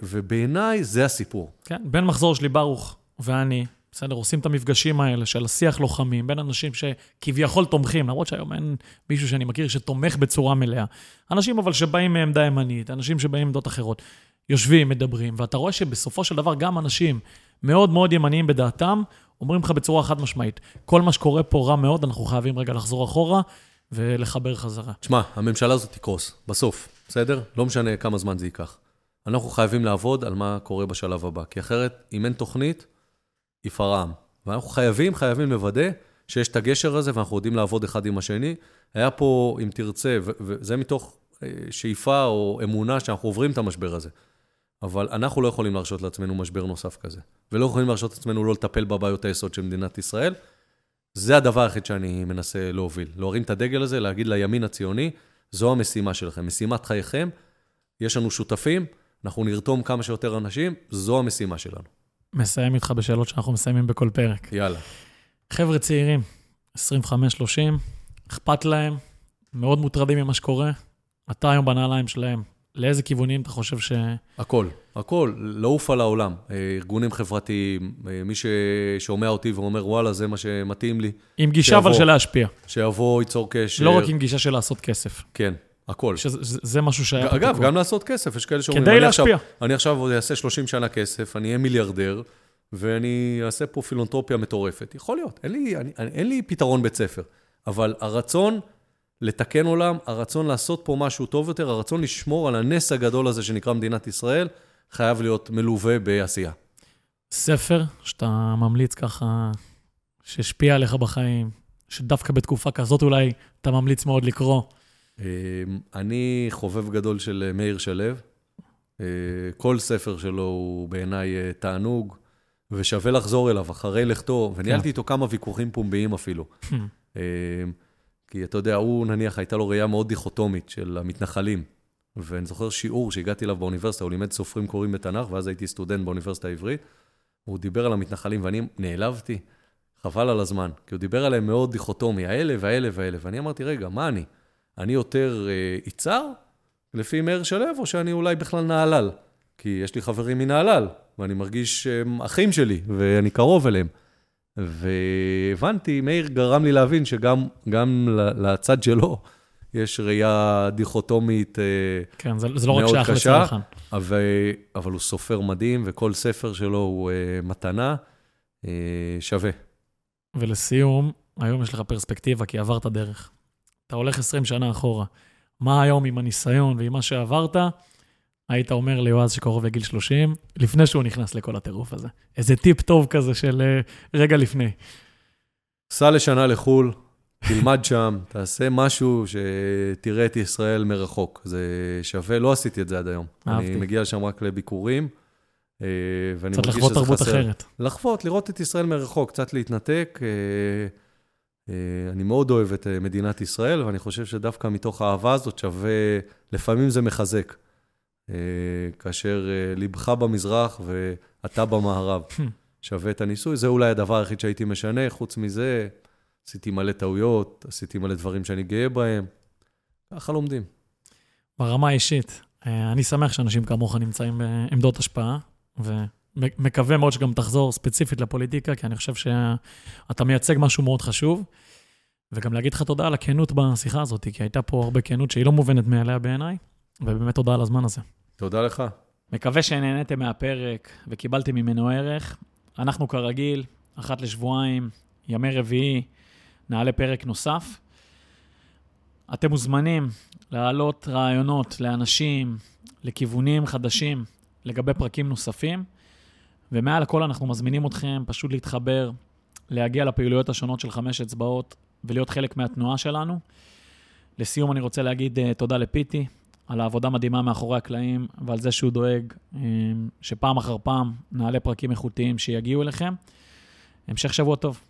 ובעיניי זה הסיפור. כן, בין מחזור שלי ברוך ואני, בסדר, עושים את המפגשים האלה של השיח לוחמים, בין אנשים שכביכול תומכים, למרות שהיום אין מישהו שאני מכיר שתומך בצורה מלאה. אנשים אבל שבאים מעמדה ימנית, אנשים שבאים מעמדות אחרות, יושבים, מדברים, ואתה רואה שבסופו של דבר גם אנשים מאוד מאוד ימניים בדעתם, אומרים לך בצורה חד משמעית, כל מה שקורה פה רע מאוד, אנחנו חייבים רגע לחזור אחורה ולחבר חזרה. תשמע, הממשלה הזאת תקרוס, בסוף, בסדר? לא משנה כמה זמן זה ייקח. אנחנו חייבים לעבוד על מה קורה בשלב הבא, כי אחרת, אם אין תוכנית, יפרעם. ואנחנו חייבים, חייבים לוודא שיש את הגשר הזה, ואנחנו יודעים לעבוד אחד עם השני. היה פה, אם תרצה, וזה מתוך שאיפה או אמונה שאנחנו עוברים את המשבר הזה. אבל אנחנו לא יכולים להרשות לעצמנו משבר נוסף כזה. ולא יכולים להרשות לעצמנו לא לטפל בבעיות היסוד של מדינת ישראל. זה הדבר היחיד שאני מנסה להוביל. להרים את הדגל הזה, להגיד לימין הציוני, זו המשימה שלכם, משימת חייכם. יש לנו שותפים, אנחנו נרתום כמה שיותר אנשים, זו המשימה שלנו. מסיים איתך בשאלות שאנחנו מסיימים בכל פרק. יאללה. חבר'ה צעירים, עשרים וחמש שלושים, אכפת להם, מאוד מוטרדים ממה שקורה, אתה היום בנעליים שלהם, לאיזה כיוונים אתה חושב ש... הכל, הכל, לעוף על העולם, ארגונים חברתיים, מי ששומע אותי ואומר, וואלה, זה מה שמתאים לי. עם גישה אבל של להשפיע. שיבוא, ייצור קשר. לא רק עם גישה של לעשות כסף. כן. הכל. שזה משהו שהיה... אגב, גם לעשות כסף, יש כאלה שאומרים... כדי להשפיע. אני עכשיו אעשה שלושים שנה כסף, אני אהיה מיליארדר, ואני אעשה פה פילנתרופיה מטורפת. יכול להיות, אין לי פתרון בית ספר, אבל הרצון לתקן עולם, הרצון לעשות פה משהו טוב יותר, הרצון לשמור על הנס הגדול הזה שנקרא מדינת ישראל, חייב להיות מלווה בעשייה. ספר שאתה ממליץ ככה, שהשפיע עליך בחיים, שדווקא בתקופה כזאת אולי אתה ממליץ מאוד לקרוא. אני חובב גדול של מאיר שלו. כל ספר שלו הוא בעיניי תענוג, ושווה לחזור אליו אחרי לכתו, וניהלתי איתו כמה ויכוחים פומביים אפילו. כי אתה יודע, הוא נניח, הייתה לו ראייה מאוד דיכוטומית של המתנחלים, ואני זוכר שיעור שהגעתי אליו באוניברסיטה, הוא לימד סופרים קוראים בתנ"ך, ואז הייתי סטודנט באוניברסיטה העברית, הוא דיבר על המתנחלים, ואני נעלבתי, חבל על הזמן, כי הוא דיבר עליהם מאוד דיכוטומי, האלה והאלה והאלה, ואני אמרתי, רגע, מה אני? אני יותר עיצר, לפי מאיר שלו, או שאני אולי בכלל נעלל, כי יש לי חברים מנעלל, ואני מרגיש שהם אחים שלי, ואני קרוב אליהם. והבנתי, מאיר גרם לי להבין שגם גם לצד שלו יש ראייה דיכוטומית כן, זה, זה לא מאוד רק קשה, אבל, אבל הוא סופר מדהים, וכל ספר שלו הוא מתנה שווה. ולסיום, היום יש לך פרספקטיבה, כי עברת דרך. אתה הולך עשרים שנה אחורה. מה היום עם הניסיון ועם מה שעברת, היית אומר ליועז שקרוב לגיל שלושים, לפני שהוא נכנס לכל הטירוף הזה. איזה טיפ טוב כזה של רגע לפני. סע לשנה לחול, תלמד שם, תעשה משהו שתראה את ישראל מרחוק. זה שווה, לא עשיתי את זה עד היום. אני מגיע שם רק לביקורים, ואני מרגיש שזה חסר. קצת לחוות תרבות אחרת. לחוות, לראות את ישראל מרחוק, קצת להתנתק, אני מאוד אוהב את מדינת ישראל, ואני חושב שדווקא מתוך האהבה הזאת שווה, לפעמים זה מחזק, כאשר ליבך במזרח ואתה במערב שווה את הניסוי. זה אולי הדבר היחיד שהייתי משנה, חוץ מזה עשיתי מלא טעויות, עשיתי מלא דברים שאני גאה בהם, ככה לומדים. ברמה אישית, אני שמח שאנשים כמוך נמצאים בעמדות השפעה, ו... מקווה מאוד שגם תחזור ספציפית לפוליטיקה, כי אני חושב שאתה מייצג משהו מאוד חשוב, וגם להגיד לך תודה על הכנות בשיחה הזאת, כי הייתה פה הרבה כנות שהיא לא מובנת מעליה בעיניי, ובאמת תודה על הזמן הזה. תודה לך. מקווה שנהנתם מהפרק וקיבלתם ממנו ערך. אנחנו כרגיל, אחת לשבועיים, ימי רביעי, נעלה פרק נוסף. אתם מוזמנים להעלות רעיונות לאנשים, לכיוונים חדשים, לגבי פרקים נוספים, ומעל הכל אנחנו מזמינים אתכם פשוט להתחבר, להגיע לפעילויות השונות של חמש אצבעות, ולהיות חלק מהתנועה שלנו. לסיום אני רוצה להגיד תודה לפיטי, על העבודה מדהימה מאחורי הקלעים, ועל זה שהוא דואג שפעם אחר פעם נעלה פרקים איכותיים שיגיעו אליכם. המשך שבוע טוב.